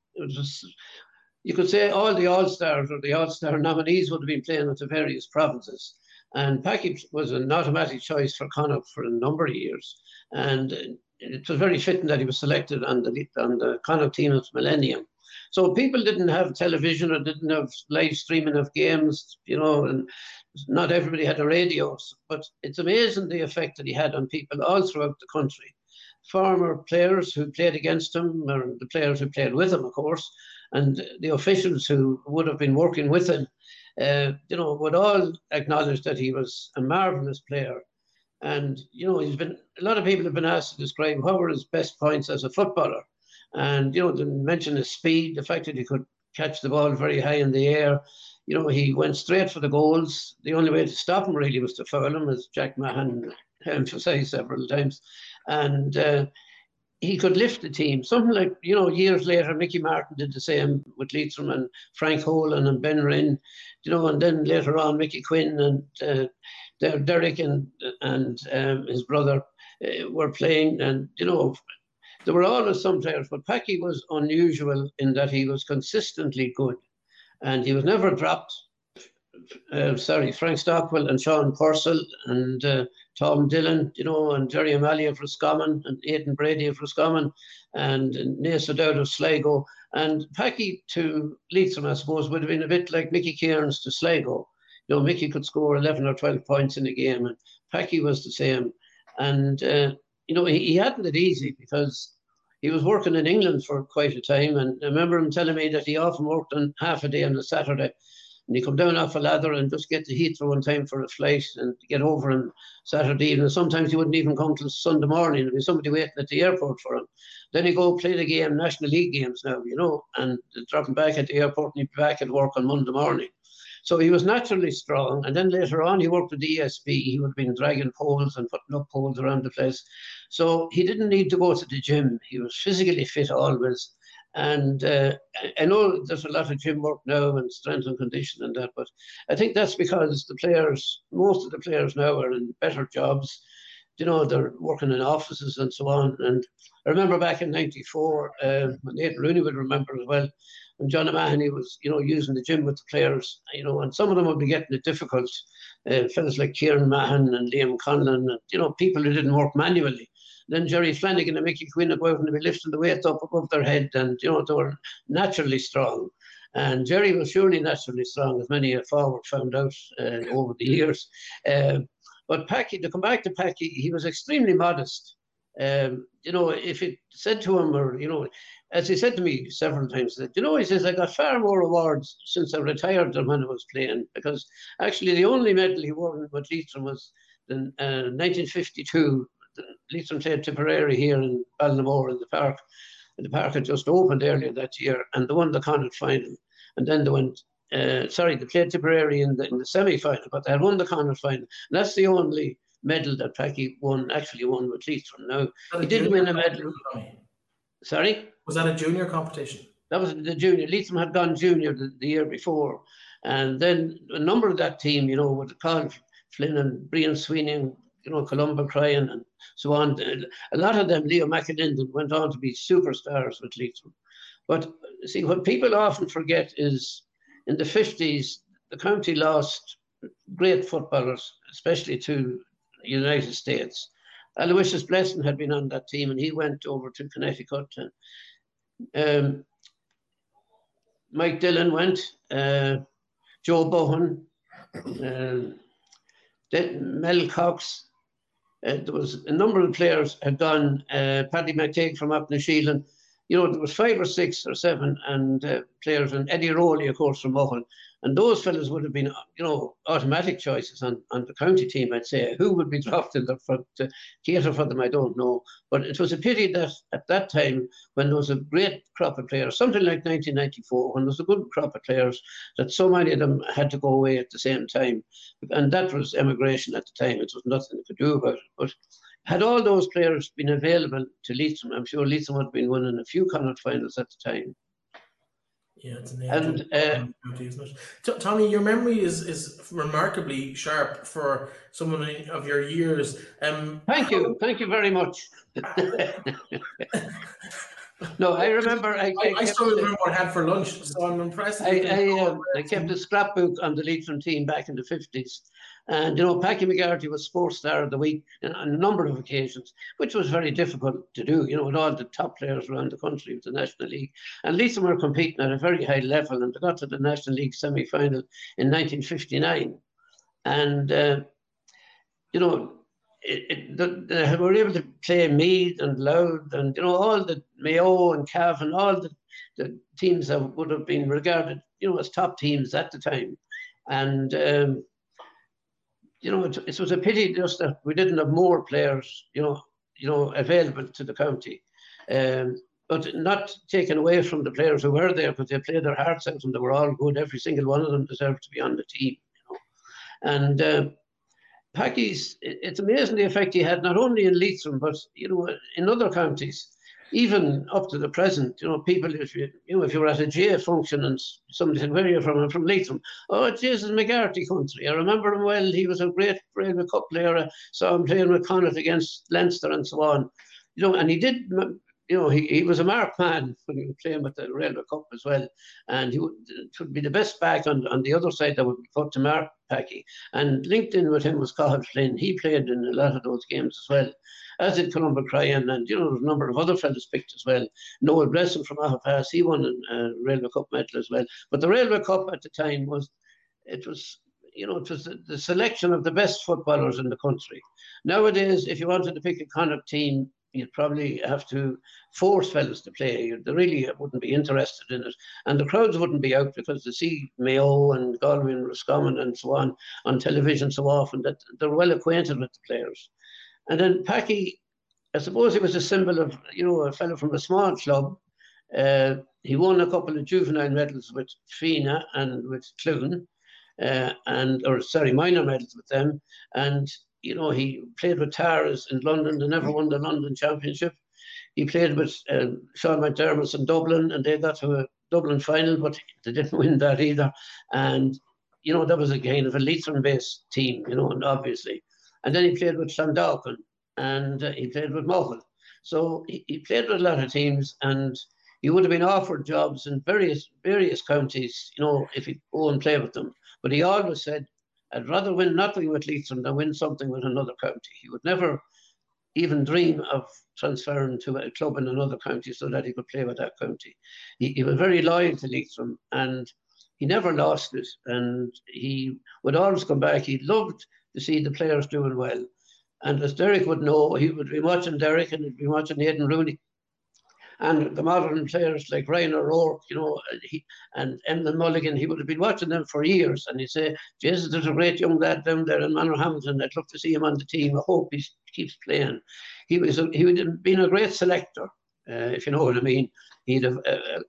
you could say all the All-Stars or the All-Star nominees would have been playing with the various provinces. And Packie was an automatic choice for Connacht for a number of years. And it was very fitting that he was selected on the Connacht team of the millennium. So people didn't have television or didn't have live streaming of games, and not everybody had a radio. But it's amazing the effect that he had on people all throughout the country. Former players who played against him, or the players who played with him, of course, and the officials who would have been working with him, would all acknowledge that he was a marvellous player. And, a lot of people have been asked to describe what were his best points as a footballer. And, to mention his speed, the fact that he could catch the ball very high in the air. He went straight for the goals. The only way to stop him really was to foul him, as Jack Mahan emphasised several times. And he could lift the team. Something like, years later, Mickey Martin did the same with Leitrim and Frank Holan and Ben Rinn, and then later on, Mickey Quinn and Derek and his brother were playing. And, there were always some players, but Packie was unusual in that he was consistently good, and he was never dropped. Frank Stockwell and Sean Purcell and Tom Dillon, and Jerry O'Malley of Roscommon and Aidan Brady of Roscommon and Nace O'Dowd of Sligo. And Packie to Leitrim, I suppose, would have been a bit like Mickey Cairns to Sligo. Mickey could score 11 or 12 points in a game, and Packie was the same. And he hadn't it easy because he was working in England for quite a time. And I remember him telling me that he often worked on half a day on a Saturday. And he'd come down off a ladder and just get to Heathrow one time for a flight and get over on Saturday evening. And sometimes he wouldn't even come till Sunday morning. There'd be somebody waiting at the airport for him. Then he'd go play the game, National League games now, and drop him back at the airport and he'd be back at work on Monday morning. So he was naturally strong, and then later on he worked with the ESB. He would have been dragging poles and putting up poles around the place. So he didn't need to go to the gym. He was physically fit always. And I know there's a lot of gym work now and strength and condition and that, but I think that's because most of the players now are in better jobs. They're working in offices and so on. And I remember back in 94, when Aidan Rooney would remember as well, And John O'Mahony was, using the gym with the players, and some of them would be getting it difficult. Fellas like Kieran Mahon and Liam Conlon, and, people who didn't work manually. Then Jerry Flanagan and Mickey Quinn would go out and be lifting the weight up above their head, and, they were naturally strong. And Jerry was surely naturally strong, as many a forward found out over the years. But Packie, to come back to Packie, he was extremely modest. If it said to him, or, as he said to me several times, that, he says, I got far more awards since I retired than when I was playing, because actually the only medal he won with Leitrim was in 1952. Leitrim played Tipperary here in Ballinamore in the park. And the park had just opened earlier that year, and they won the Connacht final. And then they went, they played Tipperary in the semi-final, but they had won the Connacht final. And that's the only medal that Packie won with Leitrim. Now, he did win a medal. Sorry? Was that a junior competition? That was the junior. Leitrim had gone junior the year before. And then a number of that team, with Carl Flynn and Brian Sweeney and, Columba Cryan and so on. A lot of them, Leo McAlinden, went on to be superstars with Leitrim. But, see, what people often forget is in the 50s, the county lost great footballers, especially to United States. Aloysius Blesson had been on that team, and he went over to Connecticut. Mike Dillon went, Joe Bohan, Mel Cox. There was a number of players had gone. Paddy McTague from Appnasheelan. There was 5 or 6 or 7 and players, and Eddie Rowley, of course, from Mohill. And those fellas would have been, automatic choices on the county team, I'd say. Who would be dropped in the front to cater for them, I don't know. But it was a pity that at that time, when there was a great crop of players, something like 1994, when there was a good crop of players, that so many of them had to go away at the same time. And that was emigration at the time. It was nothing to do about it. But had all those players been available to Leitrim, I'm sure Leitrim would have been winning a few Connacht finals at the time. Yeah, it's an and, isn't it? Tommy, your memory is remarkably sharp for someone of your years. Thank you very much. No, I remember. I still remember what I had for lunch, so I'm impressed. I kept a scrapbook on the Leitrim team back in the 50s. And, Packie McGarty was sports star of the week on a number of occasions, which was very difficult to do, with all the top players around the country with the National League. And Leitrim were competing at a very high level, and they got to the National League semi-final in 1959. And, they were able to play Meath and Louth and, all the Mayo and Cavan, all the teams that would have been regarded, as top teams at the time. And... it was a pity just that we didn't have more players, available to the county. But not taken away from the players who were there, because they played their hearts out and they were all good. Every single one of them deserved to be on the team, And Packie's, it's amazing the effect he had, not only in Leitrim, but, in other counties. Even up to the present, people, if you were at a GA function and somebody said, "Where are you from?" "I'm from Leitrim." "Oh, it's Jesus McGarty country. I remember him well. He was a great Railway Cup player. I saw him playing with Connacht against Leinster and so on." And he did, he was a marked man when he was playing with the Railway Cup as well. And he would be the best back on the other side that would be put to mark Packie. And linked in with him was Cahill Flynn. He played in a lot of those games as well, as did Columba Cryan, and there was a number of other fellas picked as well. Noel Blesson from Ahapass, he won a Railway Cup medal as well. But the Railway Cup at the time was the selection of the best footballers in the country. Nowadays, if you wanted to pick a Connacht team, you'd probably have to force fellas to play. They really wouldn't be interested in it. And the crowds wouldn't be out, because they see Mayo and Galway and Roscommon and so on television so often that they're well acquainted with the players. And then Packie, I suppose he was a symbol of, a fellow from a small club. He won a couple of juvenile medals with Fina and with Clune, minor medals with them. And, he played with Tars in London. They never won the London Championship. He played with Sean McDermott in Dublin, and they got to a Dublin final, but they didn't win that either. And, that was a kind of a Leitrim-based team, and obviously. And then he played with Sandalkin, and he played with Mohill. So he played with a lot of teams, and He would have been offered jobs in various counties, you know, if he'd go and play with them. But he always said, I'd rather win nothing with Leitrim than win something with another county. He would never even dream of transferring to a club in another county so that he could play with that county. He was very loyal to Leitrim, and he never lost it. And he would always come back. He loved to see the players doing well. And as Derek would know, he would be watching Derek and he'd be watching Aidan Rooney and the modern players like Ryan O'Rourke, you know, and Emlyn Mulligan. He would have been watching them for years, and he'd say, Jesus, there's a great young lad down there in Manor Hamilton. I'd love to see him on the team. I hope he keeps playing. He would have been a great selector, if you know what I mean. He'd have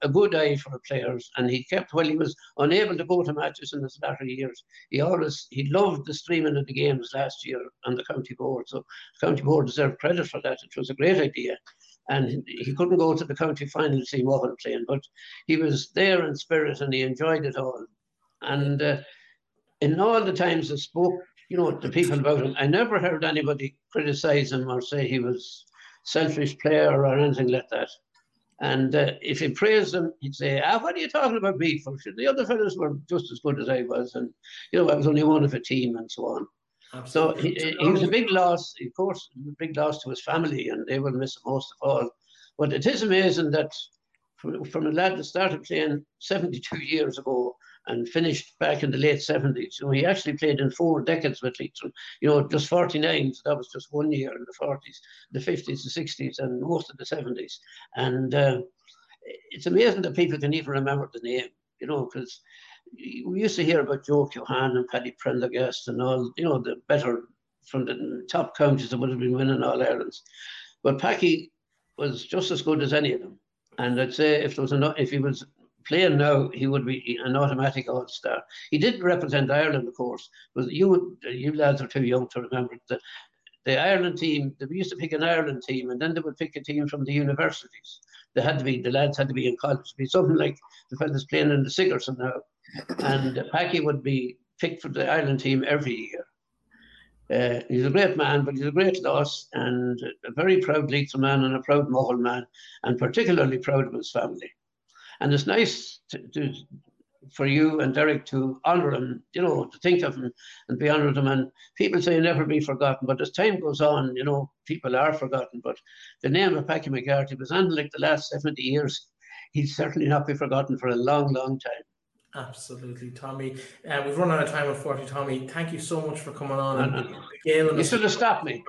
a good eye for the players, and he kept, well, he was unable to go to matches in his latter years. He loved the streaming of the games last year on the county board, so the county board deserved credit for that. It was a great idea. And he couldn't go to the county final to see Mohill playing, but he was there in spirit and he enjoyed it all. And in all the times I spoke, you know, to people about him, I never heard anybody criticise him or say he was a selfish player or anything like that. And if he praised him, he'd say, what are you talking about me for? The other fellas were just as good as I was. And, you know, I was only one of a team and so on. Absolutely. So he was a big loss, of course, a big loss to his family, and they will miss him most of all. But it is amazing that from a lad that started playing 72 years ago and finished back in the late 70s, you know, he actually played in 4 decades with Leitrim. You know, just 49, so that was just 1 year in the 40s, the 50s, the 60s, and most of the 70s. And it's amazing that people can even remember the name, you know, because we used to hear about Joe Keohane and Paddy Prendergast and all, you know, the better from the top counties that would have been winning All Irelands. But Packie was just as good as any of them. And I'd say if he was playing now, he would be an automatic all-star. He didn't represent Ireland, of course, but you lads are too young to remember that. The Ireland team, they used to pick an Ireland team, and then they would pick a team from the universities. They had to be, the lads had to be in college. It'd be something like the fellas playing in the Sigerson now. And Packie would be picked for the Ireland team every year. He's a great man, but he's a great loss, and a very proud Leitrim man and a proud Mohill man, and particularly proud of his family. And it's nice for you and Derek to honour him, you know, to think of him and be honoured him. And people say never be forgotten, but as time goes on, you know, people are forgotten. But the name of Packie McGarty was unlike the last 70 years. He'd certainly not be forgotten for a long, long time. Absolutely, Tommy. We've run out of time, unfortunately, Tommy. Thank you so much for coming on. No. You should have stopped me.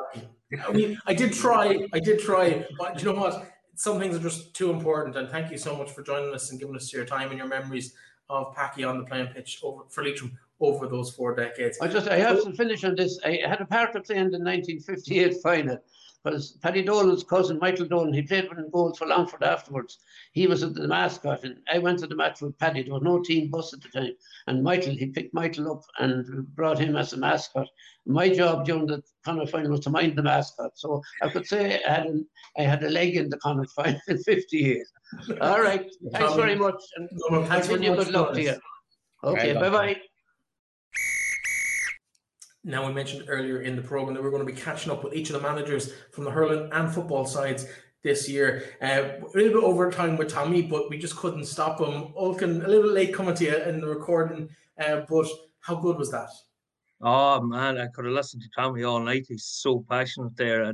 I mean, I did try, but you know what? Some things are just too important. And thank you so much for joining us and giving us your time and your memories of Packie on the playing pitch for Leitrim over those 4 decades. I have to finish on this. I had a part to play in the 1958 final, because Paddy Dolan's cousin, Michael Dolan, he played in goals for Longford afterwards. He was the mascot, and I went to the match with Paddy. There was no team bus at the time. And Michael, he picked Michael up and brought him as a mascot. My job during the Connacht final was to mind the mascot. So I could say I had a leg in the Connacht final in 50 years. All right. Thanks very much. And good luck to you. Okay, bye-bye. Now, we mentioned earlier in the programme that we're going to be catching up with each of the managers from the hurling and football sides this year. A little bit over time with Tommy, but we just couldn't stop him. Olcan, a little late coming to you in the recording, but how good was that? Oh, man, I could have listened to Tommy all night. He's so passionate there.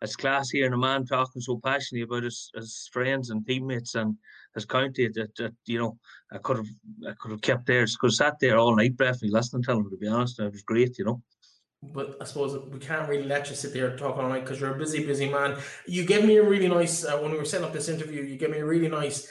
It's class hearing a man talking so passionately about his friends and teammates and his county that you know, I could have kept there. I could have sat there all night, Breifne, listening to him, to be honest. It was great, you know. But I suppose we can't really let you sit there and talk all night because you're a busy, busy man. You gave me a really nice, when we were setting up this interview, you gave me a really nice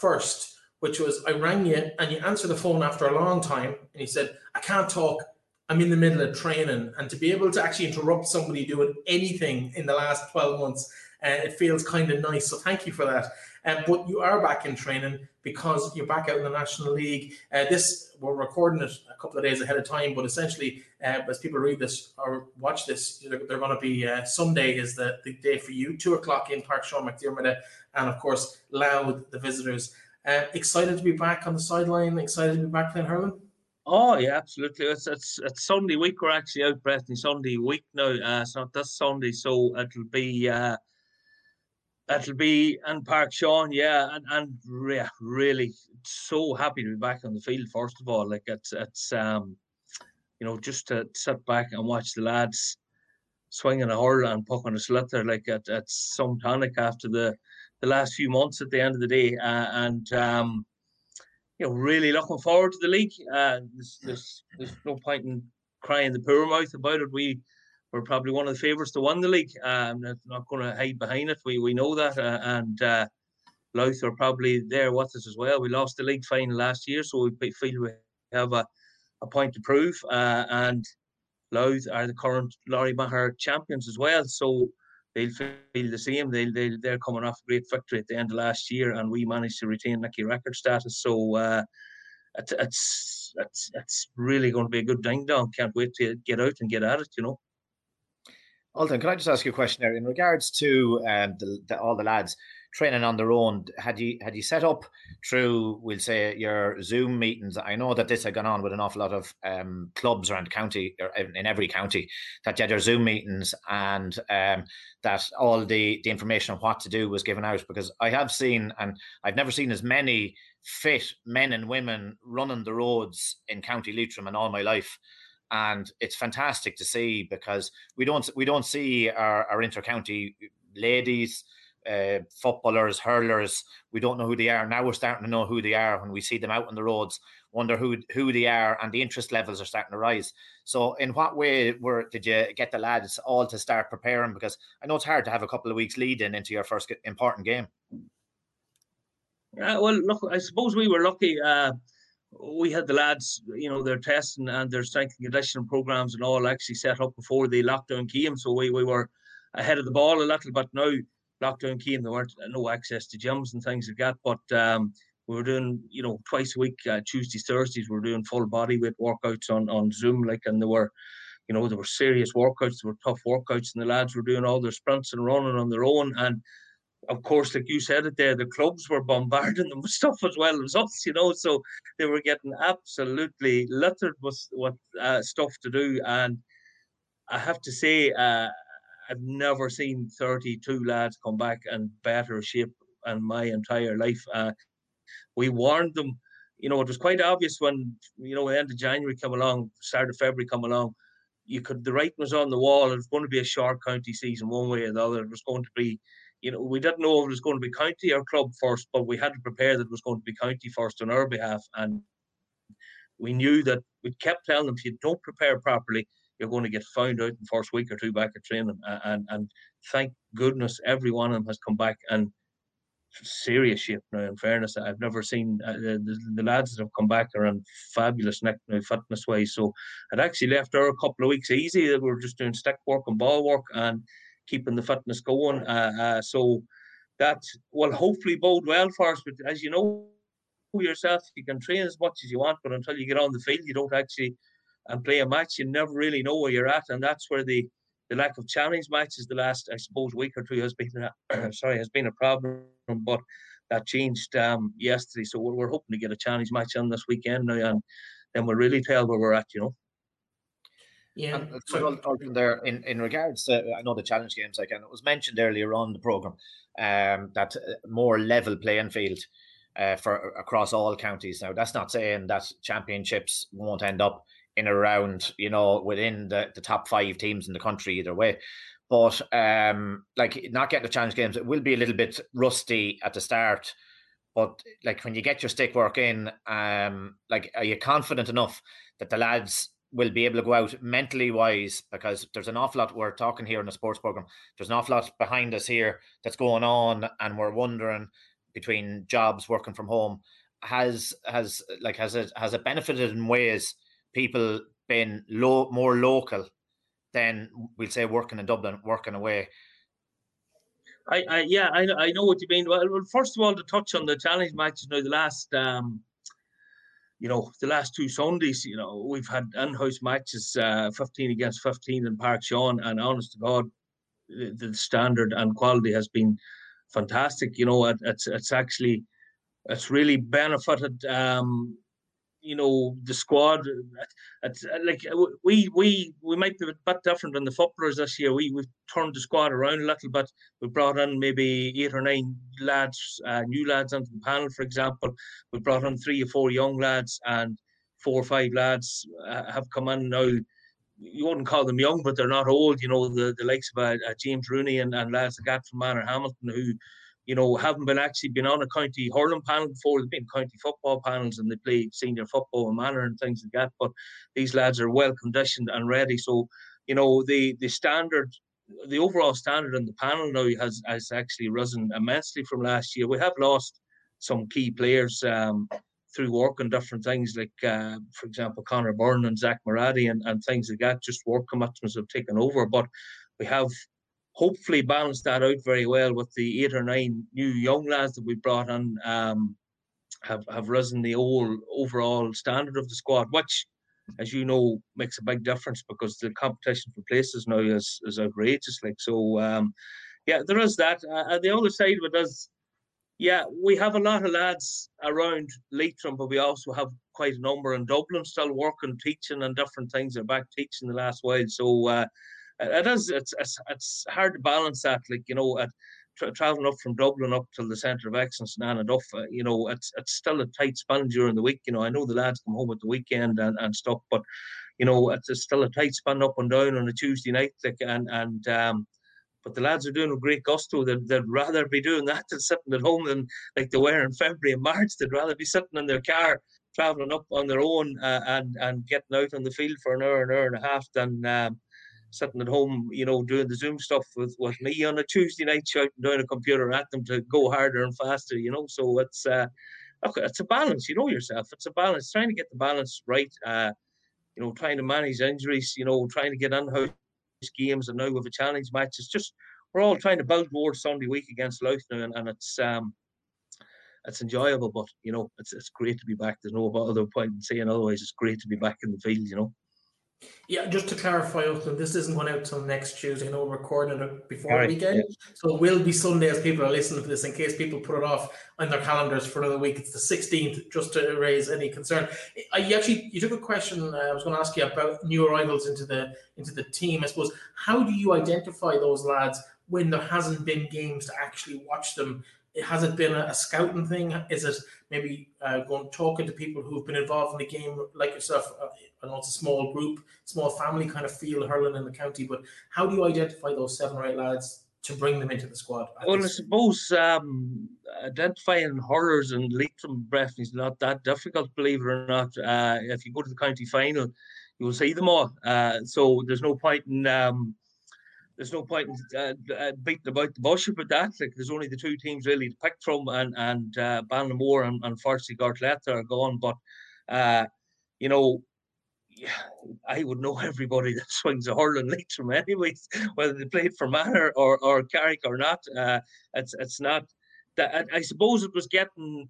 first, which was I rang you and you answered the phone after a long time and you said, I can't talk. I'm in the middle of training. And to be able to actually interrupt somebody doing anything in the last 12 months, it feels kind of nice. So thank you for that. But you are back in training because you're back out in the National League. We're recording it a couple of days ahead of time, but essentially, as people read this or watch this, they're going to be, Sunday is the day for you, 2:00 in Park Sean McDiarmid, and of course, Louth, the visitors. Excited to be back on the sideline, excited to be back playing hurling? Oh, yeah, absolutely. It's Sunday week. We're actually out, Breifne, Sunday week now. It's not this Sunday, so it'll be... That'll be and Park Sean, yeah, and really so happy to be back on the field. First of all, like it's you know, just to sit back and watch the lads swinging a hurl and pucking a slit there, like it's some tonic after the last few months. At the end of the day, and you know, really looking forward to the league. There's no point in crying the poor mouth about it. We're probably one of the favourites to win the league. I'm not going to hide behind it. We know that. And Louth are probably there with us as well. We lost the league final last year, so we feel we have a point to prove. And Louth are the current Lory Meagher champions as well, so they'll feel the same. They're coming off a great victory at the end of last year, and we managed to retain Nicky record status. So it's really going to be a good ding dong. Can't wait to get out and get at it, you know. Olcan, can I just ask you a question there in regards to all the lads training on their own? Had you set up through, we'll say, your Zoom meetings? I know that this had gone on with an awful lot of clubs around county, or in every county, that you had your Zoom meetings and that all the information on what to do was given out, because I have seen, and I've never seen as many fit men and women running the roads in County Leitrim in all my life. And it's fantastic to see, because we don't see our inter-county ladies, footballers, hurlers. We don't know who they are. Now we're starting to know who they are when we see them out on the roads, wonder who they are, and the interest levels are starting to rise. So in what way did you get the lads all to start preparing? Because I know it's hard to have a couple of weeks lead-in into your first important game. Well, look, I suppose we were lucky. We had the lads, you know, their testing and their strength and conditioning programs and all actually set up before the lockdown came. So we were ahead of the ball a little, but now lockdown came, there weren't no access to gyms and things like that. But we were doing, you know, twice a week, Tuesdays, Thursdays, we were doing full body weight workouts on Zoom. Like, and there were serious workouts, there were tough workouts, and the lads were doing all their sprints and running on their own. And of course, like you said it there, the clubs were bombarding them with stuff as well as us, you know, so they were getting absolutely littered with stuff to do. And I have to say, I've never seen 32 lads come back in better shape in my entire life. We warned them, you know, it was quite obvious when, you know, the end of January come along, start of February come along, the writing was on the wall. It was going to be a short county season one way or the other. It was going to be, you know, we didn't know if it was going to be county or club first, but we had to prepare that it was going to be county first on our behalf. And we knew that, we kept telling them, if you don't prepare properly, you're going to get found out in the first week or two back at training. And thank goodness every one of them has come back in serious shape now. In fairness, I've never seen the lads that have come back are in fabulous nick now, fitness wise. So it actually left our couple of weeks easy. That we were just doing stick work and ball work and keeping the fitness going, so that will hopefully bode well for us. But as you know yourself, you can train as much as you want, but until you get on the field, you don't actually play a match. You never really know where you're at, and that's where the lack of challenge matches the last, I suppose, week or two has been a problem. But that changed yesterday, so we're hoping to get a challenge match on this weekend now, and then we'll really tell where we're at, you know. Yeah. And there, in regards to, I know the challenge games, like, and it was mentioned earlier on the programme, that more level playing field for across all counties. Now, that's not saying that championships won't end up in a round, you know, within the top five teams in the country either way. But like, not getting the challenge games, it will be a little bit rusty at the start. But like, when you get your stick work in, like, are you confident enough that the lads will be able to go out mentally wise? Because there's an awful lot, we're talking here in the sports program, there's an awful lot behind us here that's going on, and we're wondering between jobs, working from home, has it benefited in ways people been more local than, we'll say, working in Dublin, working away? I know what you mean. Well, first of all, to touch on the challenge matches now, the last two Sundays, you know, we've had in-house matches, 15 against 15 in Park Sean, and honest to God, the standard and quality has been fantastic. You know, it's really benefited you know, the squad. Like we might be a bit different than the footballers this year. We've turned the squad around a little bit. We brought in maybe 8 or 9 lads, new lads onto the panel, for example. We brought in 3 or 4 young lads, and 4 or 5 lads have come in now. You wouldn't call them young, but they're not old. You know, the likes of James Rooney and lads like that from Manor Hamilton, who, you know, haven't been on a county hurling panel before. They've been county football panels and they play senior football in Manor and things like that. But these lads are well conditioned and ready. So, you know, the standard, the overall standard on the panel now has actually risen immensely from last year. We have lost some key players through work and different things, like, for example, Conor Byrne and Zach Moradi and things like that. Just work commitments have taken over. But we have hopefully balanced that out very well with the 8 or 9 new young lads that we brought in. Have risen the overall standard of the squad, which, as you know, makes a big difference because the competition for places now is outrageous. Like, so, yeah, there is that. The other side of it is, yeah, we have a lot of lads around Leitrim, but we also have quite a number in Dublin still working, teaching, and different things. They're back teaching the last while, so it's hard to balance that. Like, you know, traveling up from Dublin up to the centre of excellence and Anaduff, you know, it's still a tight span during the week. You know, I know the lads come home at the weekend and stuff, but you know, it's still a tight span up and down on a Tuesday night. Like, but the lads are doing with great gusto. They'd rather be doing that than sitting at home than like they were in February and March. They'd rather be sitting in their car, travelling up on their own and getting out on the field for an hour and a half than sitting at home, you know, doing the Zoom stuff with me on a Tuesday night, shouting down a computer at them to go harder and faster, you know. So it's a balance, you know yourself. It's a balance, trying to get the balance right, you know, trying to manage injuries, you know, trying to get in-house games, and now with a challenge match, it's just we're all trying to build towards Sunday week against Louth now, and it's enjoyable. But you know, it's great to be back. There's no other point in saying otherwise. It's great to be back in the field, you know. Yeah, just to clarify, Olcan, this isn't going out till next Tuesday. I know we're recording it before the weekend, yeah. So it will be Sunday as people are listening to this, in case people put it off on their calendars for another week. It's the 16th, just to raise any concern. You took a question I was going to ask you about new arrivals into the team, I suppose. How do you identify those lads when there hasn't been games to actually watch them? Has it been a scouting thing? Is it maybe talking to people who've been involved in the game like yourself? I know it's a small group, small family kind of feel hurling in the county, but how do you identify those 7 or 8 lads to bring them into the squad? Well, I suppose identifying hurlers in Leitrim Breifne is not that difficult, believe it or not. If you go to the county final, you will see them all. So there's no point in... There's no point in beating about the bush with that. Like, there's only the 2 teams really to pick from, and Ballinamore and Farsi Gortletragh are gone. But you know, I would know everybody that swings a hurling Leitrim anyways, whether they played for Manor or Carrick or not. It's not that. I suppose it was getting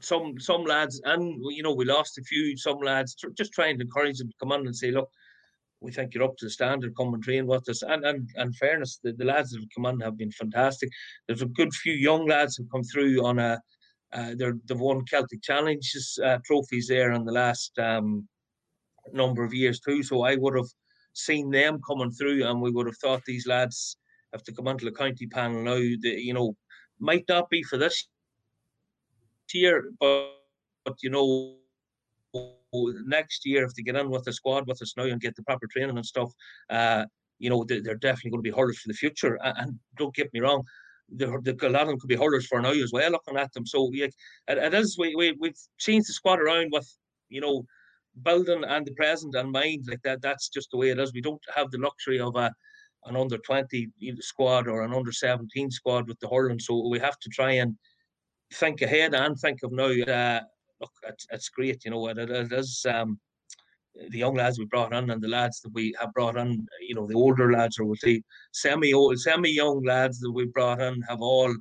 some lads, and you know, we lost a few. Some lads just trying to encourage them to come on and say, look, we think you're up to the standard, come and train with us. And fairness, the lads that have come on have been fantastic. There's a good few young lads who come through on they've won Celtic Challenges trophies there in the last number of years too. So I would have seen them coming through, and we would have thought these lads have to come onto the county panel now. That, you know, might not be for this year, but you know, next year, if they get in with the squad with us now and get the proper training and stuff, you know, they're definitely going to be hurlers for the future. And don't get me wrong, a lot of them could be hurlers for now as well, looking at them. So yeah, it is, we've changed the squad around with, you know, building and the present in mind. Like that, that's just the way it is. We don't have the luxury of an under-20 squad or an under-17 squad with the hurling. So we have to try and think ahead and think of now. Look, it's great, you know. It is the young lads we brought in and the lads that we have brought in, you know, the older lads, or we'll say semi-young lads that we brought in have all.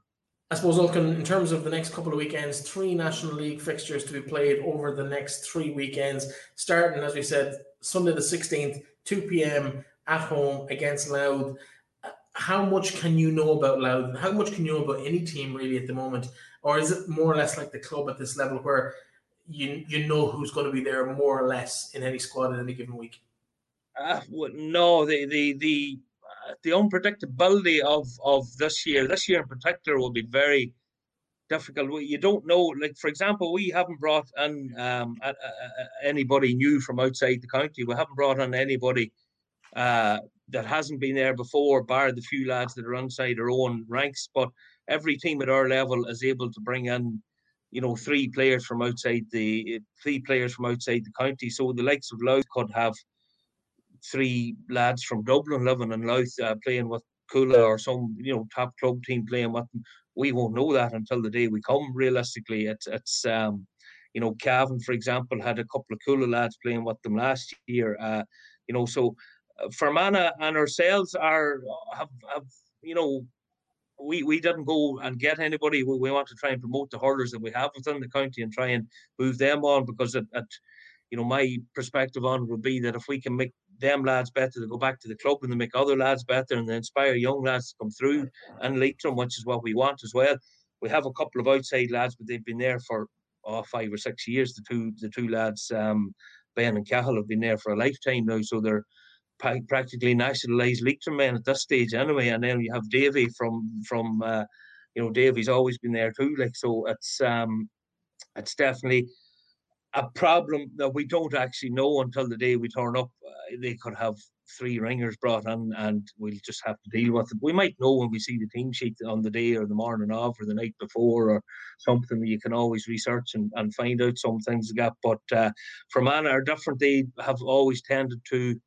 I suppose, Olcan, in terms of the next couple of weekends, 3 National League fixtures to be played over the next 3 weekends, starting, as we said, Sunday the 16th, 2 p.m. at home against Louth. How much can you know about Louth? How much can you know about any team really at the moment? Or is it more or less like the club at this level where you know who's going to be there more or less in any squad in any given week? The unpredictability of this year in particular will be very difficult. You don't know, like, for example, we haven't brought in anybody new from outside the county. We haven't brought in anybody that hasn't been there before, bar the few lads that are inside our own ranks. But every team at our level is able to bring in, you know, three players from outside the county. So the likes of Louth could have three lads from Dublin living in Louth playing with Coola or some, you know, top club team playing with them. We won't know that until the day we come. Realistically, it's you know, Cavan, for example, had a couple of Coola lads playing with them last year. You know, so Fermanagh and ourselves have you know, we didn't go and get anybody. We want to try and promote the hurlers that we have within the county and try and move them on, because at you know, my perspective on it would be that if we can make them lads better, they go back to the club and they make other lads better and they inspire young lads to come through and Leitrim, which is what we want as well. We have a couple of outside lads, but they've been there for 5 or 6 years. The two lads, Ben and Cahill, have been there for a lifetime now, so they're practically nationalised Leitrim men at this stage anyway. And then you have Davy from you know, Davy's always been there too. Like, so it's definitely a problem that we don't actually know until the day we turn up. They could have three ringers brought in and we'll just have to deal with it. We might know when we see the team sheet on the day or the morning of or the night before or something. You can always research and find out some things like that. But Fermanagh are different. They have always tended to,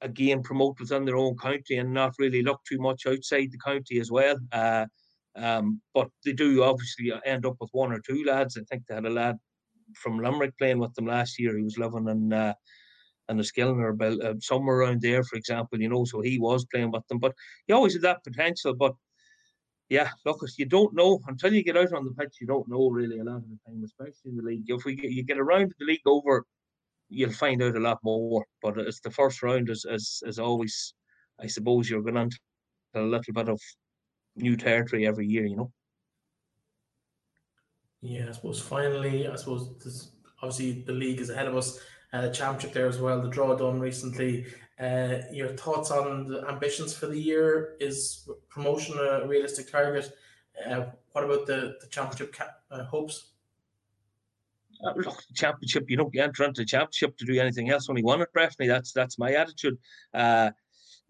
again, promote within their own county and not really look too much outside the county as well. But they do obviously end up with one or two lads. I think they had a lad from Limerick playing with them last year. He was living in the Skilling or somewhere around there, for example, you know, so he was playing with them. But you always have that potential. But yeah, look, you don't know until you get out on the pitch. You don't know really a lot of the time, especially in the league. If you get around the league over, you'll find out a lot more. But it's the first round is always, I suppose, you're going into a little bit of new territory every year, you know. Yeah, I suppose finally, this, obviously the league is ahead of us. The championship there as well, the draw done recently. Your thoughts on the ambitions for the year? Is promotion a realistic target? What about the championship hopes? Look, championship, you don't enter into the championship to do anything else. Only one at Breifne, that's my attitude.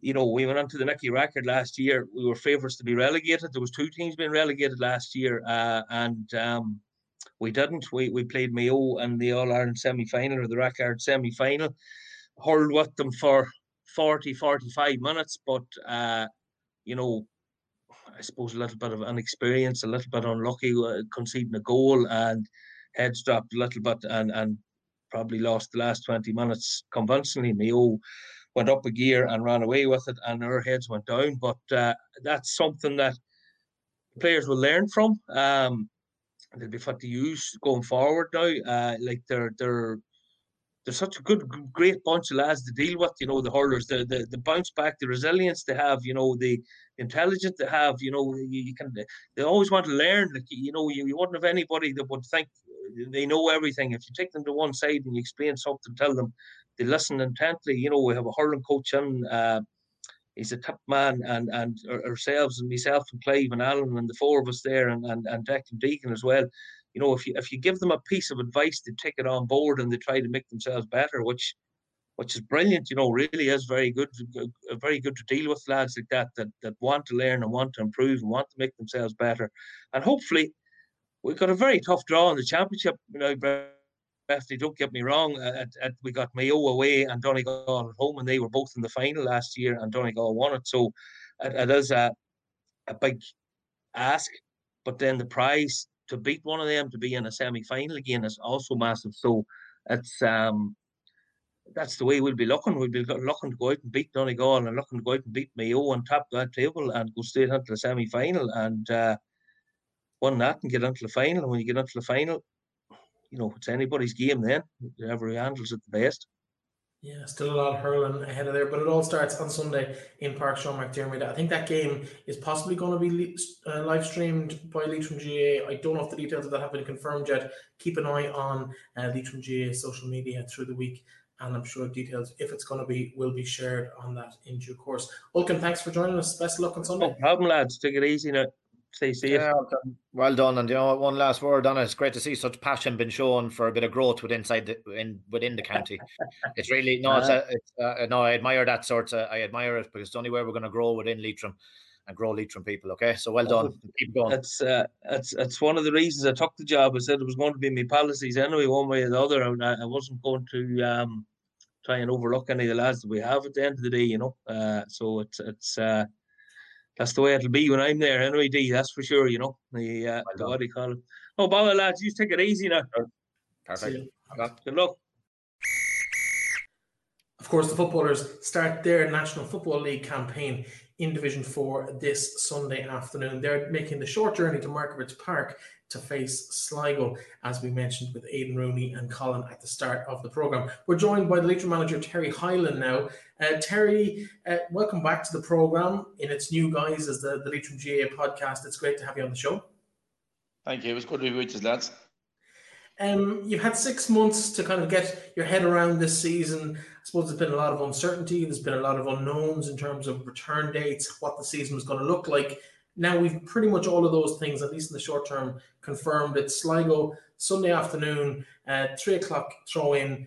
You know, we went into the Nicky record last year. We were favourites to be relegated. There was two teams being relegated last year, and we didn't. We played Mayo in the All Ireland semi final or the Rackard semi final. Hurled with them for 40, 45 minutes, but you know, I suppose a little bit of inexperience, a little bit unlucky, conceding a goal and heads dropped a little bit, and probably lost the last 20 minutes convincingly. Mayo went up a gear and ran away with it, and our heads went down. But that's something that players will learn from. They'll be fit to use going forward now. Like they're such a great bunch of lads to deal with. You know, the hurlers, the bounce back, the resilience they have. You know, the intelligence they have. You know, you can. They always want to learn. Like, you know, you wouldn't have anybody that would think they know everything. If you take them to one side and you explain something, tell them, they listen intently. You know, we have a hurling coach in. He's a top man, and ourselves and myself and Clive and Alan and the four of us there, and Declan Deacon as well. You know, if you give them a piece of advice, they take it on board and they try to make themselves better, which is brilliant. You know, really is very good to deal with lads like that want to learn and want to improve and want to make themselves better. And hopefully, we've got a very tough draw in the championship now. Definitely, don't get me wrong. We got Mayo away and Donegal at home, and they were both in the final last year, and Donegal won it. So it is a big ask. But then the prize to beat one of them, to be in a semi-final again, is also massive. So it's that's the way we'll be looking. We'll be looking to go out and beat Donegal and looking to go out and beat Mayo and top that table and go straight into the semi-final and win that and get into the final. And when you get into the final, you know, it's anybody's game then. Whoever handles it the best. Yeah, still a lot of hurling ahead of there, but it all starts on Sunday in Park Sean McDermid. I think that game is possibly going to be live streamed by Leitrim GAA. I don't know if the details of that have been confirmed yet. Keep an eye on Leitrim GAA social media through the week, and I'm sure details, if it's going to be, will be shared on that in due course. Olcan, thanks for joining us. Best of luck on Sunday. No problem, lads. Take it easy now. Stay safe. Yeah, well done. And you know, one last word on it. It's great to see such passion been shown for a bit of growth within the county. It's really no. I admire that sort. I admire it because it's the only way we're going to grow within Leitrim and grow Leitrim people. Okay, so well done. Keep going. That's one of the reasons I took the job. I said it was going to be my policies anyway, one way or the other, and I wasn't going to try and overlook any of the lads that we have at the end of the day. You know, so it's. That's the way it'll be when I'm there, anyway, D, that's for sure, you know. The body column. Oh, bother, lads, you take it easy now. Perfect. Good luck. Of course, the footballers start their National Football League campaign in Division 4 this Sunday afternoon. They're making the short journey to Markievicz Park to face Sligo, as we mentioned with Aidan Rooney and Colin at the start of the programme. We're joined by the Leitrim manager, Terry Hyland, now. Terry, welcome back to the programme in its new guise as the Leitrim GAA podcast. It's great to have you on the show. Thank you. It was good to be with you, lads. You've had 6 months to kind of get your head around this season. I suppose there's been a lot of uncertainty. There's been a lot of unknowns in terms of return dates, what the season was going to look like. Now we've pretty much all of those things, at least in the short term, confirmed. It's Sligo, Sunday afternoon, 3 o'clock throw-in.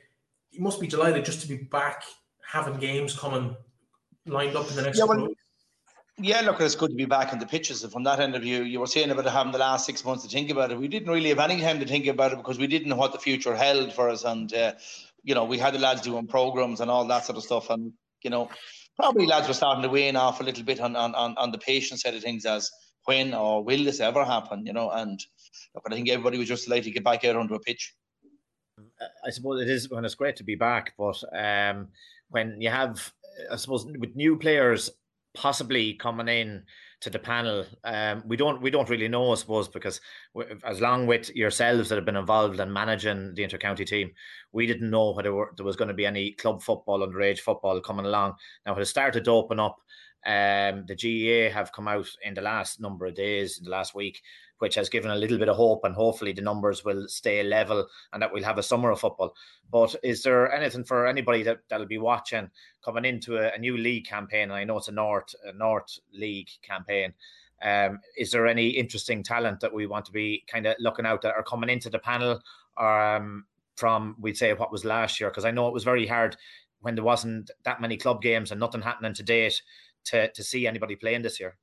You must be delighted just to be back, having games coming lined up in the next couple of weeks. Yeah, look, it's good to be back on the pitches. And from that end of view, you were saying about having the last 6 months to think about it. We didn't really have any time to think about it because we didn't know what the future held for us. And, you know, we had the lads doing programmes and all that sort of stuff. And, you know, probably lads were starting to wane off a little bit on the patient side of things as when or will this ever happen, you know. And look, I think everybody was just delighted to get back out onto a pitch. I suppose it is when it's great to be back. But when you have, I suppose, with new players possibly coming in to the panel, we don't really know, I suppose, because as long with yourselves that have been involved in managing the intercounty team, we didn't know whether there was going to be any club football, underage football coming along. Now, it has started to open up. The GAA have come out in the last number of days, in the last week, which has given a little bit of hope, and hopefully the numbers will stay level and that we'll have a summer of football. But is there anything for anybody that'll be watching coming into a new league campaign? And I know it's a North League campaign. Is there any interesting talent that we want to be kind of looking out that are coming into the panel from, we'd say, what was last year? Because I know it was very hard when there wasn't that many club games and nothing happening to date to see anybody playing this year.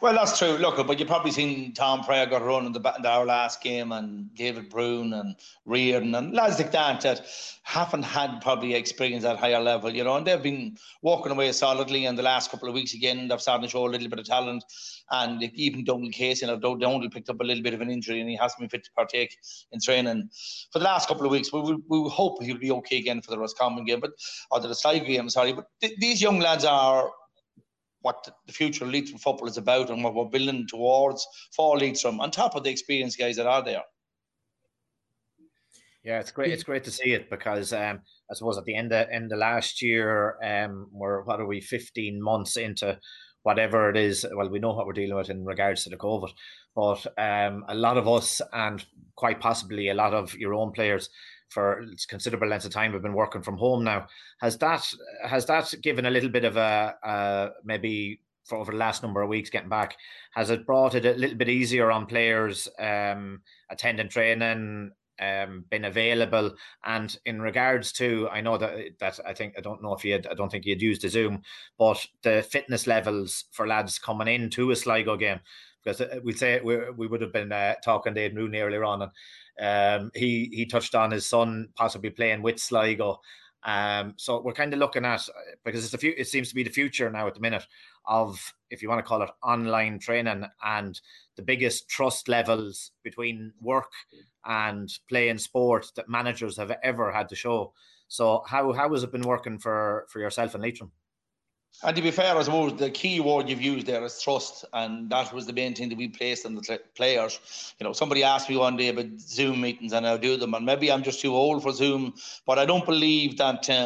Well, that's true. Look, but you've probably seen Tom Pryor got a run in our last game, and David Broon and Reardon and lads like that haven't had probably experience at higher level, you know, and they've been walking away solidly. And the last couple of weeks again, they've started to show a little bit of talent. And even Donald Casey, and Donald picked up a little bit of an injury, and he hasn't been fit to partake in training for the last couple of weeks. We hope he'll be okay again for the Roscommon game, or the Sligo game, sorry. But these young lads are what the future of Leitrim football is about and what we're building towards for Leitrim, on top of the experienced guys that are there. Yeah, it's great. It's great to see it because I suppose at the end of last year, we're 15 months into whatever it is. Well, we know what we're dealing with in regards to the COVID, but a lot of us and quite possibly a lot of your own players for considerable lengths of time have been working from home now. Has that given a little bit of a maybe for over the last number of weeks getting back, has it brought it a little bit easier on players attending training, been available? And in regards to, I know that I don't think you had used the Zoom, but the fitness levels for lads coming into a Sligo game, because we'd say we would have been talking to Aidan Rooney earlier on, and he touched on his son possibly playing with Sligo. So we're kind of looking at, because it seems to be the future now at the minute of, if you want to call it, online training and the biggest trust levels between work and playing sport that managers have ever had to show. So how has it been working for yourself and Leitrim? And to be fair, I suppose the key word you've used there is trust, and that was the main thing that we placed on the players. You know, somebody asked me one day about Zoom meetings, and I do them, and maybe I'm just too old for Zoom, but I don't believe that, you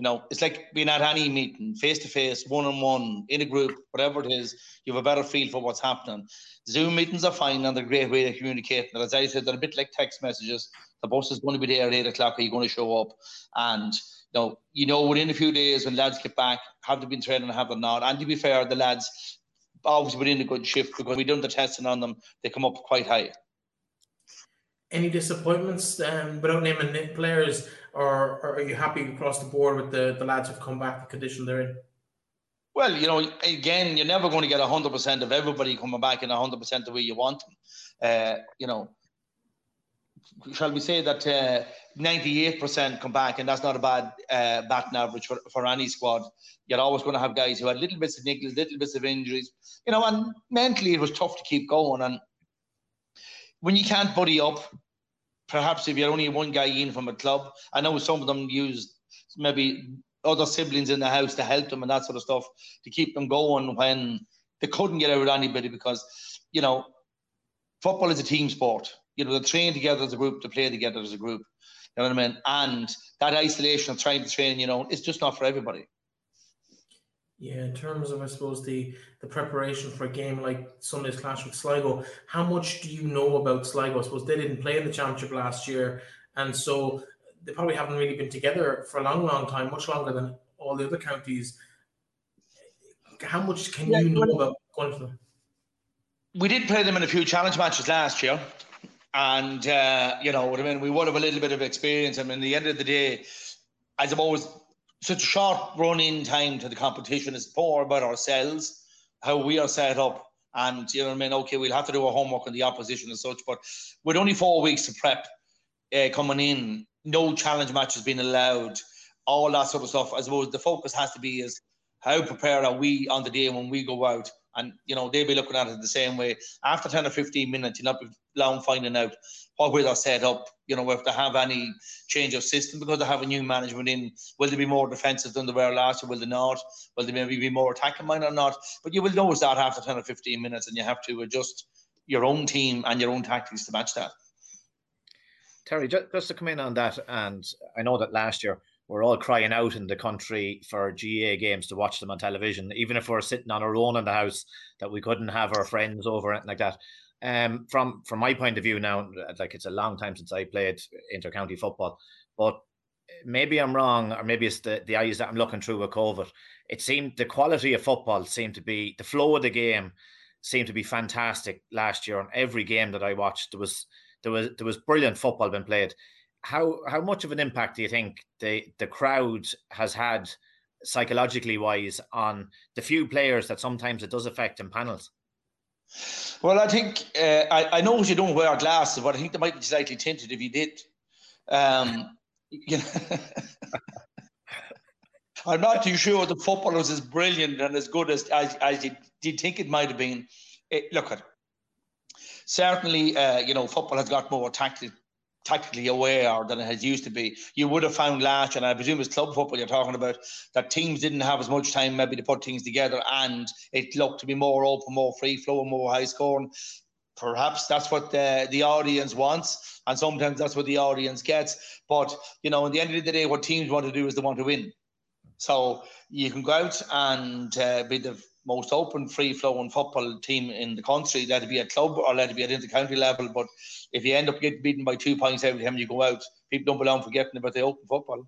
know, it's like being at any meeting, face-to-face, one-on-one, in a group, whatever it is, you have a better feel for what's happening. Zoom meetings are fine, and they're a great way to communicate. And as I said, they're a bit like text messages. The bus is going to be there at 8 o'clock, are you going to show up? And now, you know, within a few days when lads get back, have they been training, have they not? And to be fair, the lads obviously within a good shift, because we've done the testing on them, they come up quite high. Any disappointments, without naming players, or are you happy across the board with the lads who've come back, the condition they're in? Well, you know, again, you're never going to get 100% of everybody coming back in 100% the way you want them. You know, shall we say that 98% come back, and that's not a bad batting average for any squad. You're always going to have guys who had little bits of niggles, little bits of injuries, you know, and mentally it was tough to keep going. And when you can't buddy up, perhaps if you're only one guy in from a club, I know some of them used maybe other siblings in the house to help them and that sort of stuff to keep them going when they couldn't get out with anybody, because, you know, football is a team sport. You know, they train together as a group, they play together as a group. You know what I mean? And that isolation of trying to train, you know, it's just not for everybody. Yeah, in terms of, I suppose, the preparation for a game like Sunday's clash with Sligo, how much do you know about Sligo? I suppose they didn't play in the championship last year, and so they probably haven't really been together for a long, long time, much longer than all the other counties. How much can you know about going to them? We did play them in a few challenge matches last year. And, you know, I mean, we would have a little bit of experience. I mean, at the end of the day, as I'm always, such a short run-in time to the competition is poor about ourselves, how we are set up. And, you know what I mean, OK, we'll have to do our homework on the opposition and such. But with only 4 weeks to prep coming in, no challenge match has been allowed, all that sort of stuff. I suppose the focus has to be is how prepared are we on the day when we go out? And, you know, they'll be looking at it the same way. After 10 or 15 minutes, you'll not be long finding out what way they're set up, you know, if they have any change of system, because they have a new management in. Will they be more defensive than they were last year? Will they not? Will they maybe be more attacking mind or not? But you will notice that after 10 or 15 minutes, and you have to adjust your own team and your own tactics to match that. Terry, just to come in on that, and I know that last year, we're all crying out in the country for GAA games to watch them on television, even if we're sitting on our own in the house, that we couldn't have our friends over and like that. From my point of view now, like, it's a long time since I played inter-county football, but maybe I'm wrong, or maybe it's the eyes that I'm looking through with COVID. It seemed the quality of football seemed to be, the flow of the game seemed to be fantastic last year. On every game that I watched, there was brilliant football being played. How much of an impact do you think the crowd has had psychologically wise on the few players that sometimes it does affect in panels? Well, I think I know you don't wear glasses, but I think they might be slightly tinted if you did. You know, I'm not too sure the football was as brilliant and as good as you think it might have been. Look, certainly, you know, football has got more tactically aware than it has used to be. You would have found last year, and I presume it's club football you're talking about, that teams didn't have as much time maybe to put things together, and it looked to be more open, more free flow, more high scoring. Perhaps that's what the audience wants, and sometimes that's what the audience gets. But, you know, at the end of the day, what teams want to do is they want to win. So you can go out and be the most open, free-flowing football team in the country, let it be at club or let it be at inter-county level. But if you end up getting beaten by 2 points every time you go out, people don't belong forgetting about the open football.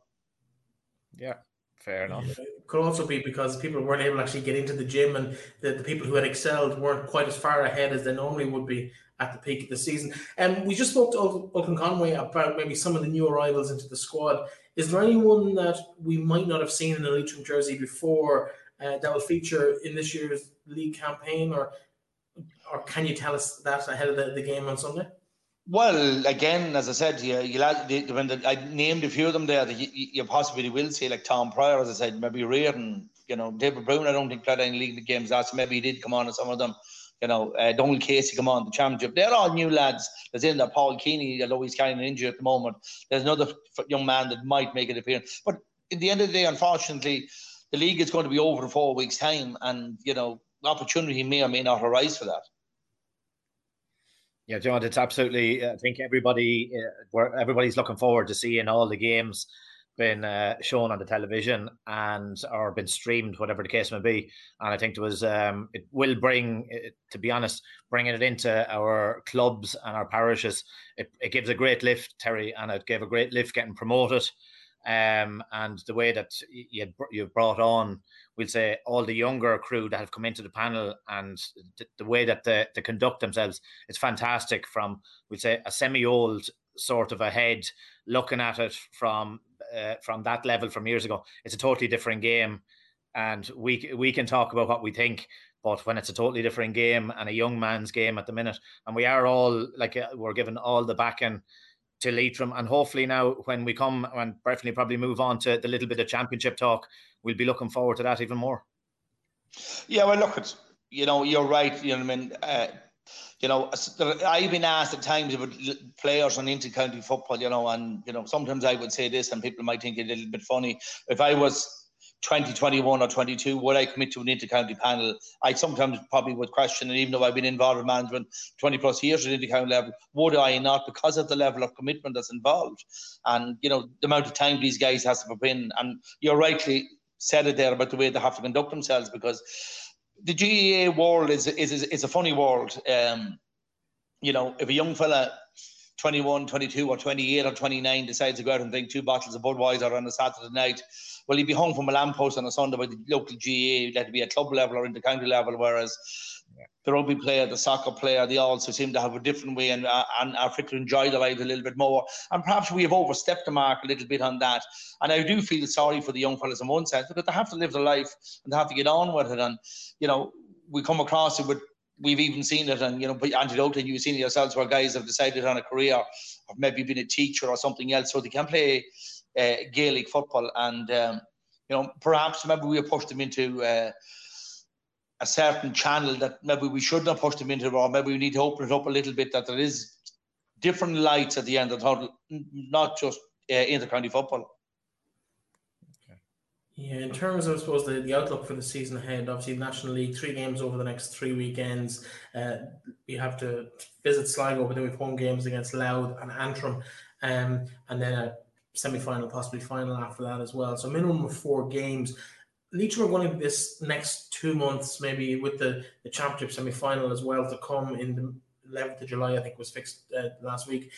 Yeah, fair enough. Yeah. It could also be because people weren't able to actually get into the gym, and the people who had excelled weren't quite as far ahead as they normally would be at the peak of the season. And we just spoke to Olcan Conway about maybe some of the new arrivals into the squad. Is there anyone that we might not have seen in a Leitrim jersey before that will feature in this year's league campaign, or can you tell us that ahead of the game on Sunday? Well, again, as I said, I named a few of them there that you possibly will see, like Tom Pryor, as I said, maybe Reardon, you know, David Brown. I don't think played any league games last, so maybe he did come on in some of them. You know, Donal Casey come on the championship. They're all new lads. There's in there Paul Keeney, although he's carrying an injury at the moment. There's another young man that might make an appearance. But at the end of the day, unfortunately, the league is going to be over in 4 weeks' time, and you know, opportunity may or may not arise for that. Yeah, John, it's absolutely. I think everybody's looking forward to seeing all the games been shown on the television and or been streamed, whatever the case may be. And I think there was it will bring, to be honest, bringing it into our clubs and our parishes. It gives a great lift, Terry, and it gave a great lift getting promoted. And the way that you've brought on, we'll say, all the younger crew that have come into the panel, and the way that they conduct themselves, it's fantastic. From, we'll say, a semi-old sort of a head looking at it from that level from years ago, it's a totally different game, and we can talk about what we think. But when it's a totally different game and a young man's game at the minute, and we are all like we're given all the backing to Leitrim, and hopefully now when Breifne probably move on to the little bit of championship talk, we'll be looking forward to that even more. Yeah, well, look, it's, you know, you're right. You know what I mean? You know, I've been asked at times about players on inter-county football, you know, and, you know, sometimes I would say this and people might think it a little bit funny. If I was 20, 21 or 22, would I commit to an inter-county panel? I sometimes probably would question it, even though I've been involved in management 20 plus years at inter-county level, would I not, because of the level of commitment that's involved and, you know, the amount of time these guys have to put in. And you're rightly said it there about the way they have to conduct themselves, because the GAA world is a funny world. You know, if a young fella, 21, 22 or 28 or 29, decides to go out and drink 2 bottles of Budweiser on a Saturday night, well, he'd be hung from a lamppost on a Sunday by the local GAA, let it be at club level or inter-county level, whereas the rugby player, the soccer player, they also seem to have a different way and are fit to enjoy their lives a little bit more. And perhaps we have overstepped the mark a little bit on that. And I do feel sorry for the young fellas in one sense, because they have to live their life and they have to get on with it. And, you know, we come across it with, we've even seen it, and, you know, but antidote, and you've seen it yourselves, where guys have decided on a career or maybe been a teacher or something else, so they can play Gaelic football. And, you know, perhaps maybe we have pushed them into a certain channel that maybe we shouldn't have pushed them into, or maybe we need to open it up a little bit, that there is different lights at the end of the tunnel, not just inter-county football. Yeah, in terms of, I suppose, the outlook for the season ahead, obviously National League, 3 games over the next 3 weekends. We have to visit Sligo, but then we have home games against Louth and Antrim, and then a semi-final, possibly final after that as well. So minimum of 4 games. Leitrim are going to this next 2 months, maybe with the championship semi-final as well to come in the 11th of July, I think was fixed last week.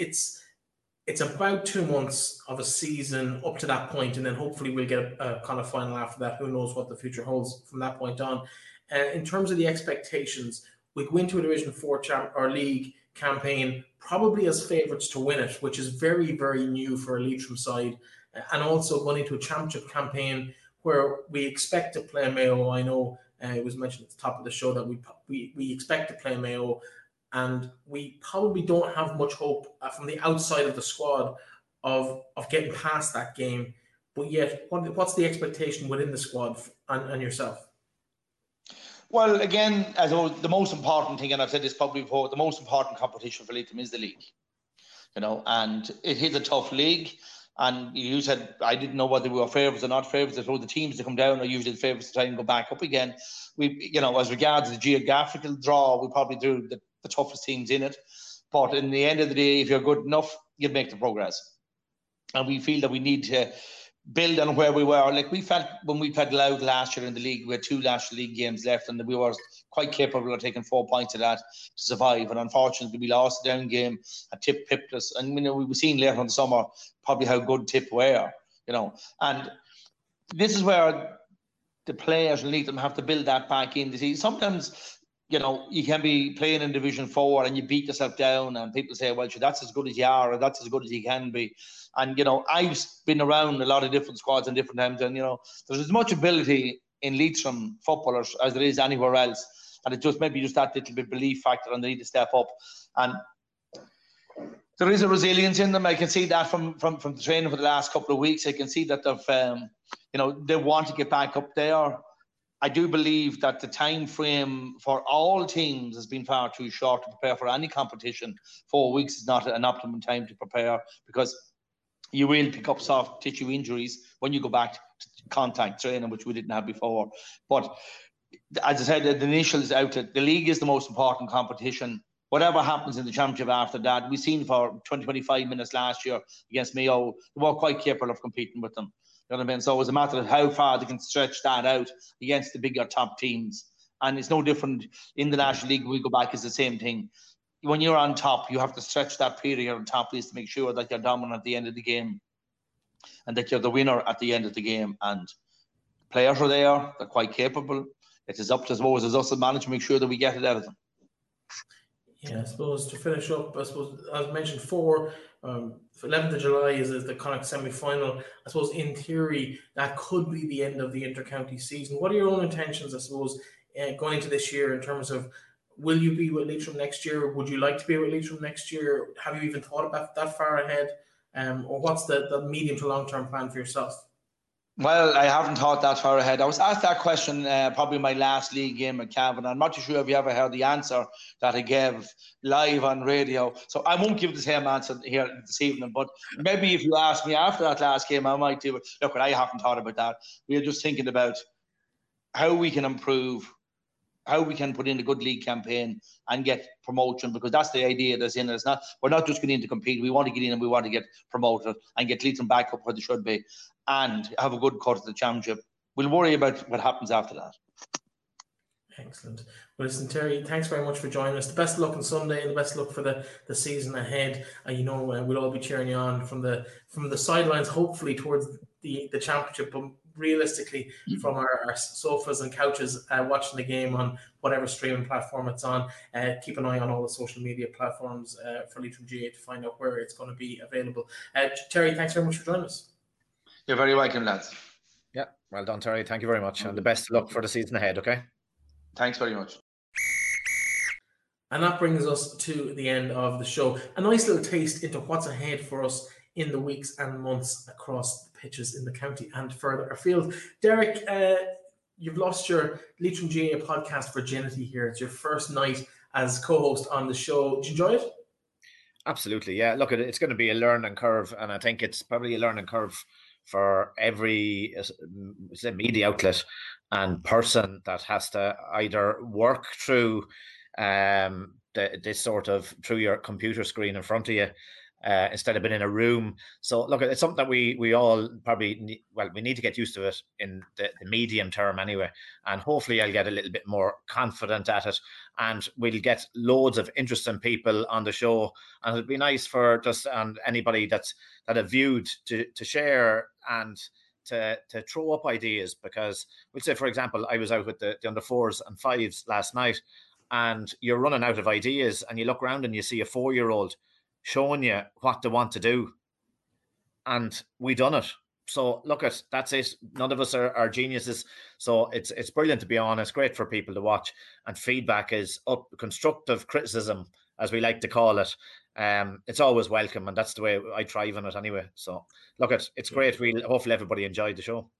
It's about 2 months of a season up to that point, and then hopefully we'll get a kind of final after that. Who knows what the future holds from that point on. In terms of the expectations, we go into a Division 4 league campaign probably as favourites to win it, which is very, very new for a Leitrim side, and also going into a championship campaign where we expect to play Mayo. I know it was mentioned at the top of the show that we expect to play Mayo, and we probably don't have much hope from the outside of the squad of getting past that game. But yet, what's the expectation within the squad and yourself? Well, again, as the most important thing, and I've said this probably before, the most important competition for Leitrim is the league. You know, and it is a tough league. And you said, I didn't know whether we were favourites or not favourites. So the teams that come down are usually the favourites to try and go back up again. We, you know, as regards the geographical draw, we probably drew the toughest teams in it. But in the end of the day, if you're good enough, you'll make the progress. And we feel that we need to build on where we were. Like, we felt when we played Louth last year in the league, we had 2 National League games left, and we were quite capable of taking 4 points of that to survive. And unfortunately, we lost a down game, and Tip pipped us. And, you know, we were seeing later in the summer probably how good Tip were, you know. And this is where the players and Leitrim have to build that back in. Sometimes, you know, you can be playing in Division 4 and you beat yourself down, and people say, well, that's as good as you are, or that's as good as you can be. And, you know, I've been around a lot of different squads and different times, and, you know, there's as much ability in Leitrim footballers as there is anywhere else. And it just maybe just that little bit belief factor, and they need to step up. And there is a resilience in them. I can see that from the training for the last couple of weeks. I can see that they've, you know, they want to get back up there. I do believe that the time frame for all teams has been far too short to prepare for any competition. 4 weeks is not an optimum time to prepare, because you will pick up soft tissue injuries, when you go back to contact training, which we didn't have before. But as I said, the initial is out. The league is the most important competition. Whatever happens in the championship after that, we've seen for 20-25 minutes last year against Mayo, they were quite capable of competing with them. You know what I mean? So it was a matter of how far they can stretch that out against the bigger top teams. And it's no different in the National League. We go back, it's the same thing. When you're on top, you have to stretch that period on top, at least to make sure that you're dominant at the end of the game and that you're the winner at the end of the game. And players are there, they're quite capable. It is up to, as always, as us as management, to make sure that we get it out of them. Yeah, I suppose to finish up, I suppose as mentioned, 11th of July is the Connacht semi-final. I suppose in theory that could be the end of the intercounty season. What are your own intentions, I suppose, going into this year in terms of will you be with Leitrim next year? Would you like to be with Leitrim next year? Have you even thought about that far ahead? Or what's the medium to long-term plan for yourself? Well, I haven't thought that far ahead. I was asked that question probably my last league game at Cavan. I'm not too sure if you ever heard the answer that I gave live on radio. So I won't give the same answer here this evening, but maybe if you ask me after that last game, I might do it. Look, I haven't thought about that. We're just thinking about how we can improve, how we can put in a good league campaign and get promotion, because that's the idea that's in it. It's not, we're not just going in to compete. We want to get in and we want to get promoted and get Leitrim back up where they should be, and have a good cut at the championship. We'll worry about what happens after that. Excellent. Well, listen, Terry, thanks very much for joining us. The best of luck on Sunday and the best of luck for the season ahead. And you know, we'll all be cheering you on from the sidelines, hopefully towards the championship, but realistically from our sofas and couches watching the game on whatever streaming platform it's on. Keep an eye on all the social media platforms for Leitrim GAA to find out where it's going to be available. Terry, thanks very much for joining us. You're very welcome, lads. Yeah, well done, Terry. Thank you very much. And the best of luck for the season ahead, okay? Thanks very much. And that brings us to the end of the show. A nice little taste into what's ahead for us in the weeks and months across the pitches in the county and further afield. Derek, you've lost your Leitrim GAA podcast virginity here. It's your first night as co-host on the show. Did you enjoy it? Absolutely, yeah. Look, it's going to be a learning curve, and I think it's probably a learning curve for every media outlet and person that has to either work through this sort of through your computer screen in front of you instead of being in a room. So look, it's something that we all probably we need to get used to it in the medium term anyway, and hopefully I'll get a little bit more confident at it, and we'll get loads of interesting people on the show, and it'll be nice for just anybody that have viewed to share and to throw up ideas, because we'll say, for example, I was out with the under 4s and 5s last night, and you're running out of ideas, and you look around and you see a 4-year-old showing you what they want to do, and we done it. So look, at that's it. None of us are geniuses, so it's brilliant to be on. It's great for people to watch, and feedback is up, constructive criticism, as we like to call it. It's always welcome, and that's the way I thrive on it anyway. So look, at it's great. We hopefully everybody enjoyed the show.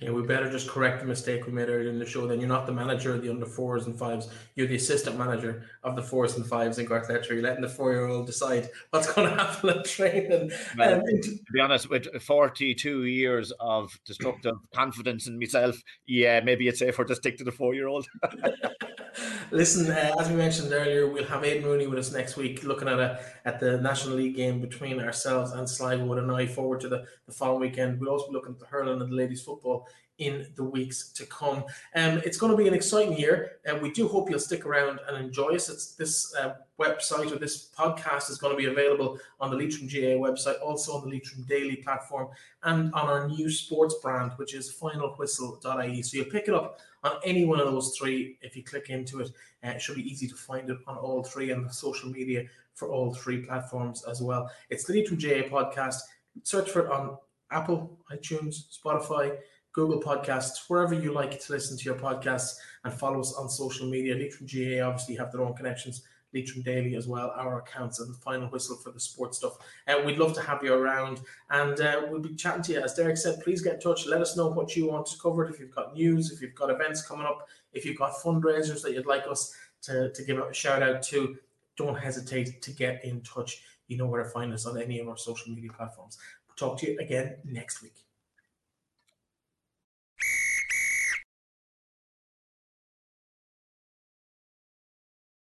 Yeah, we better just correct the mistake we made earlier in the show. Then you're not the manager of the under 4s and 5s. You're the assistant manager of the 4s and 5s in Gortletragh. You're letting the 4-year-old decide what's going to happen at training. Well, to be honest, with 42 years of destructive confidence in myself, yeah, maybe it's safer to stick to the 4-year-old. Listen, as we mentioned earlier, we'll have Aidan Rooney with us next week, looking at the National League game between ourselves and Sligo, with an eye forward to the following weekend. We'll also be looking at the hurling and the ladies' football in the weeks to come. It's going to be an exciting year, and we do hope you'll stick around and enjoy us. This website, or this podcast, is going to be available on the Leitrim GAA website, also on the Leitrim Daily platform, and on our new sports brand, which is finalwhistle.ie. So you'll pick it up on any one of those three if you click into it. It should be easy to find it on all three, and the social media for all three platforms as well. It's the Leitrim GAA podcast. Search for it on Apple, iTunes, Spotify, Google Podcasts, wherever you like to listen to your podcasts, and follow us on social media. Leitrim GAA obviously have their own connections, Leitrim Daily as well, our accounts, and the Final Whistle for the sports stuff. We'd love to have you around, and we'll be chatting to you. As Derek said, please get in touch. Let us know what you want covered, if you've got news, if you've got events coming up, if you've got fundraisers that you'd like us to give a shout out to. Don't hesitate to get in touch. You know where to find us on any of our social media platforms. We'll talk to you again next week.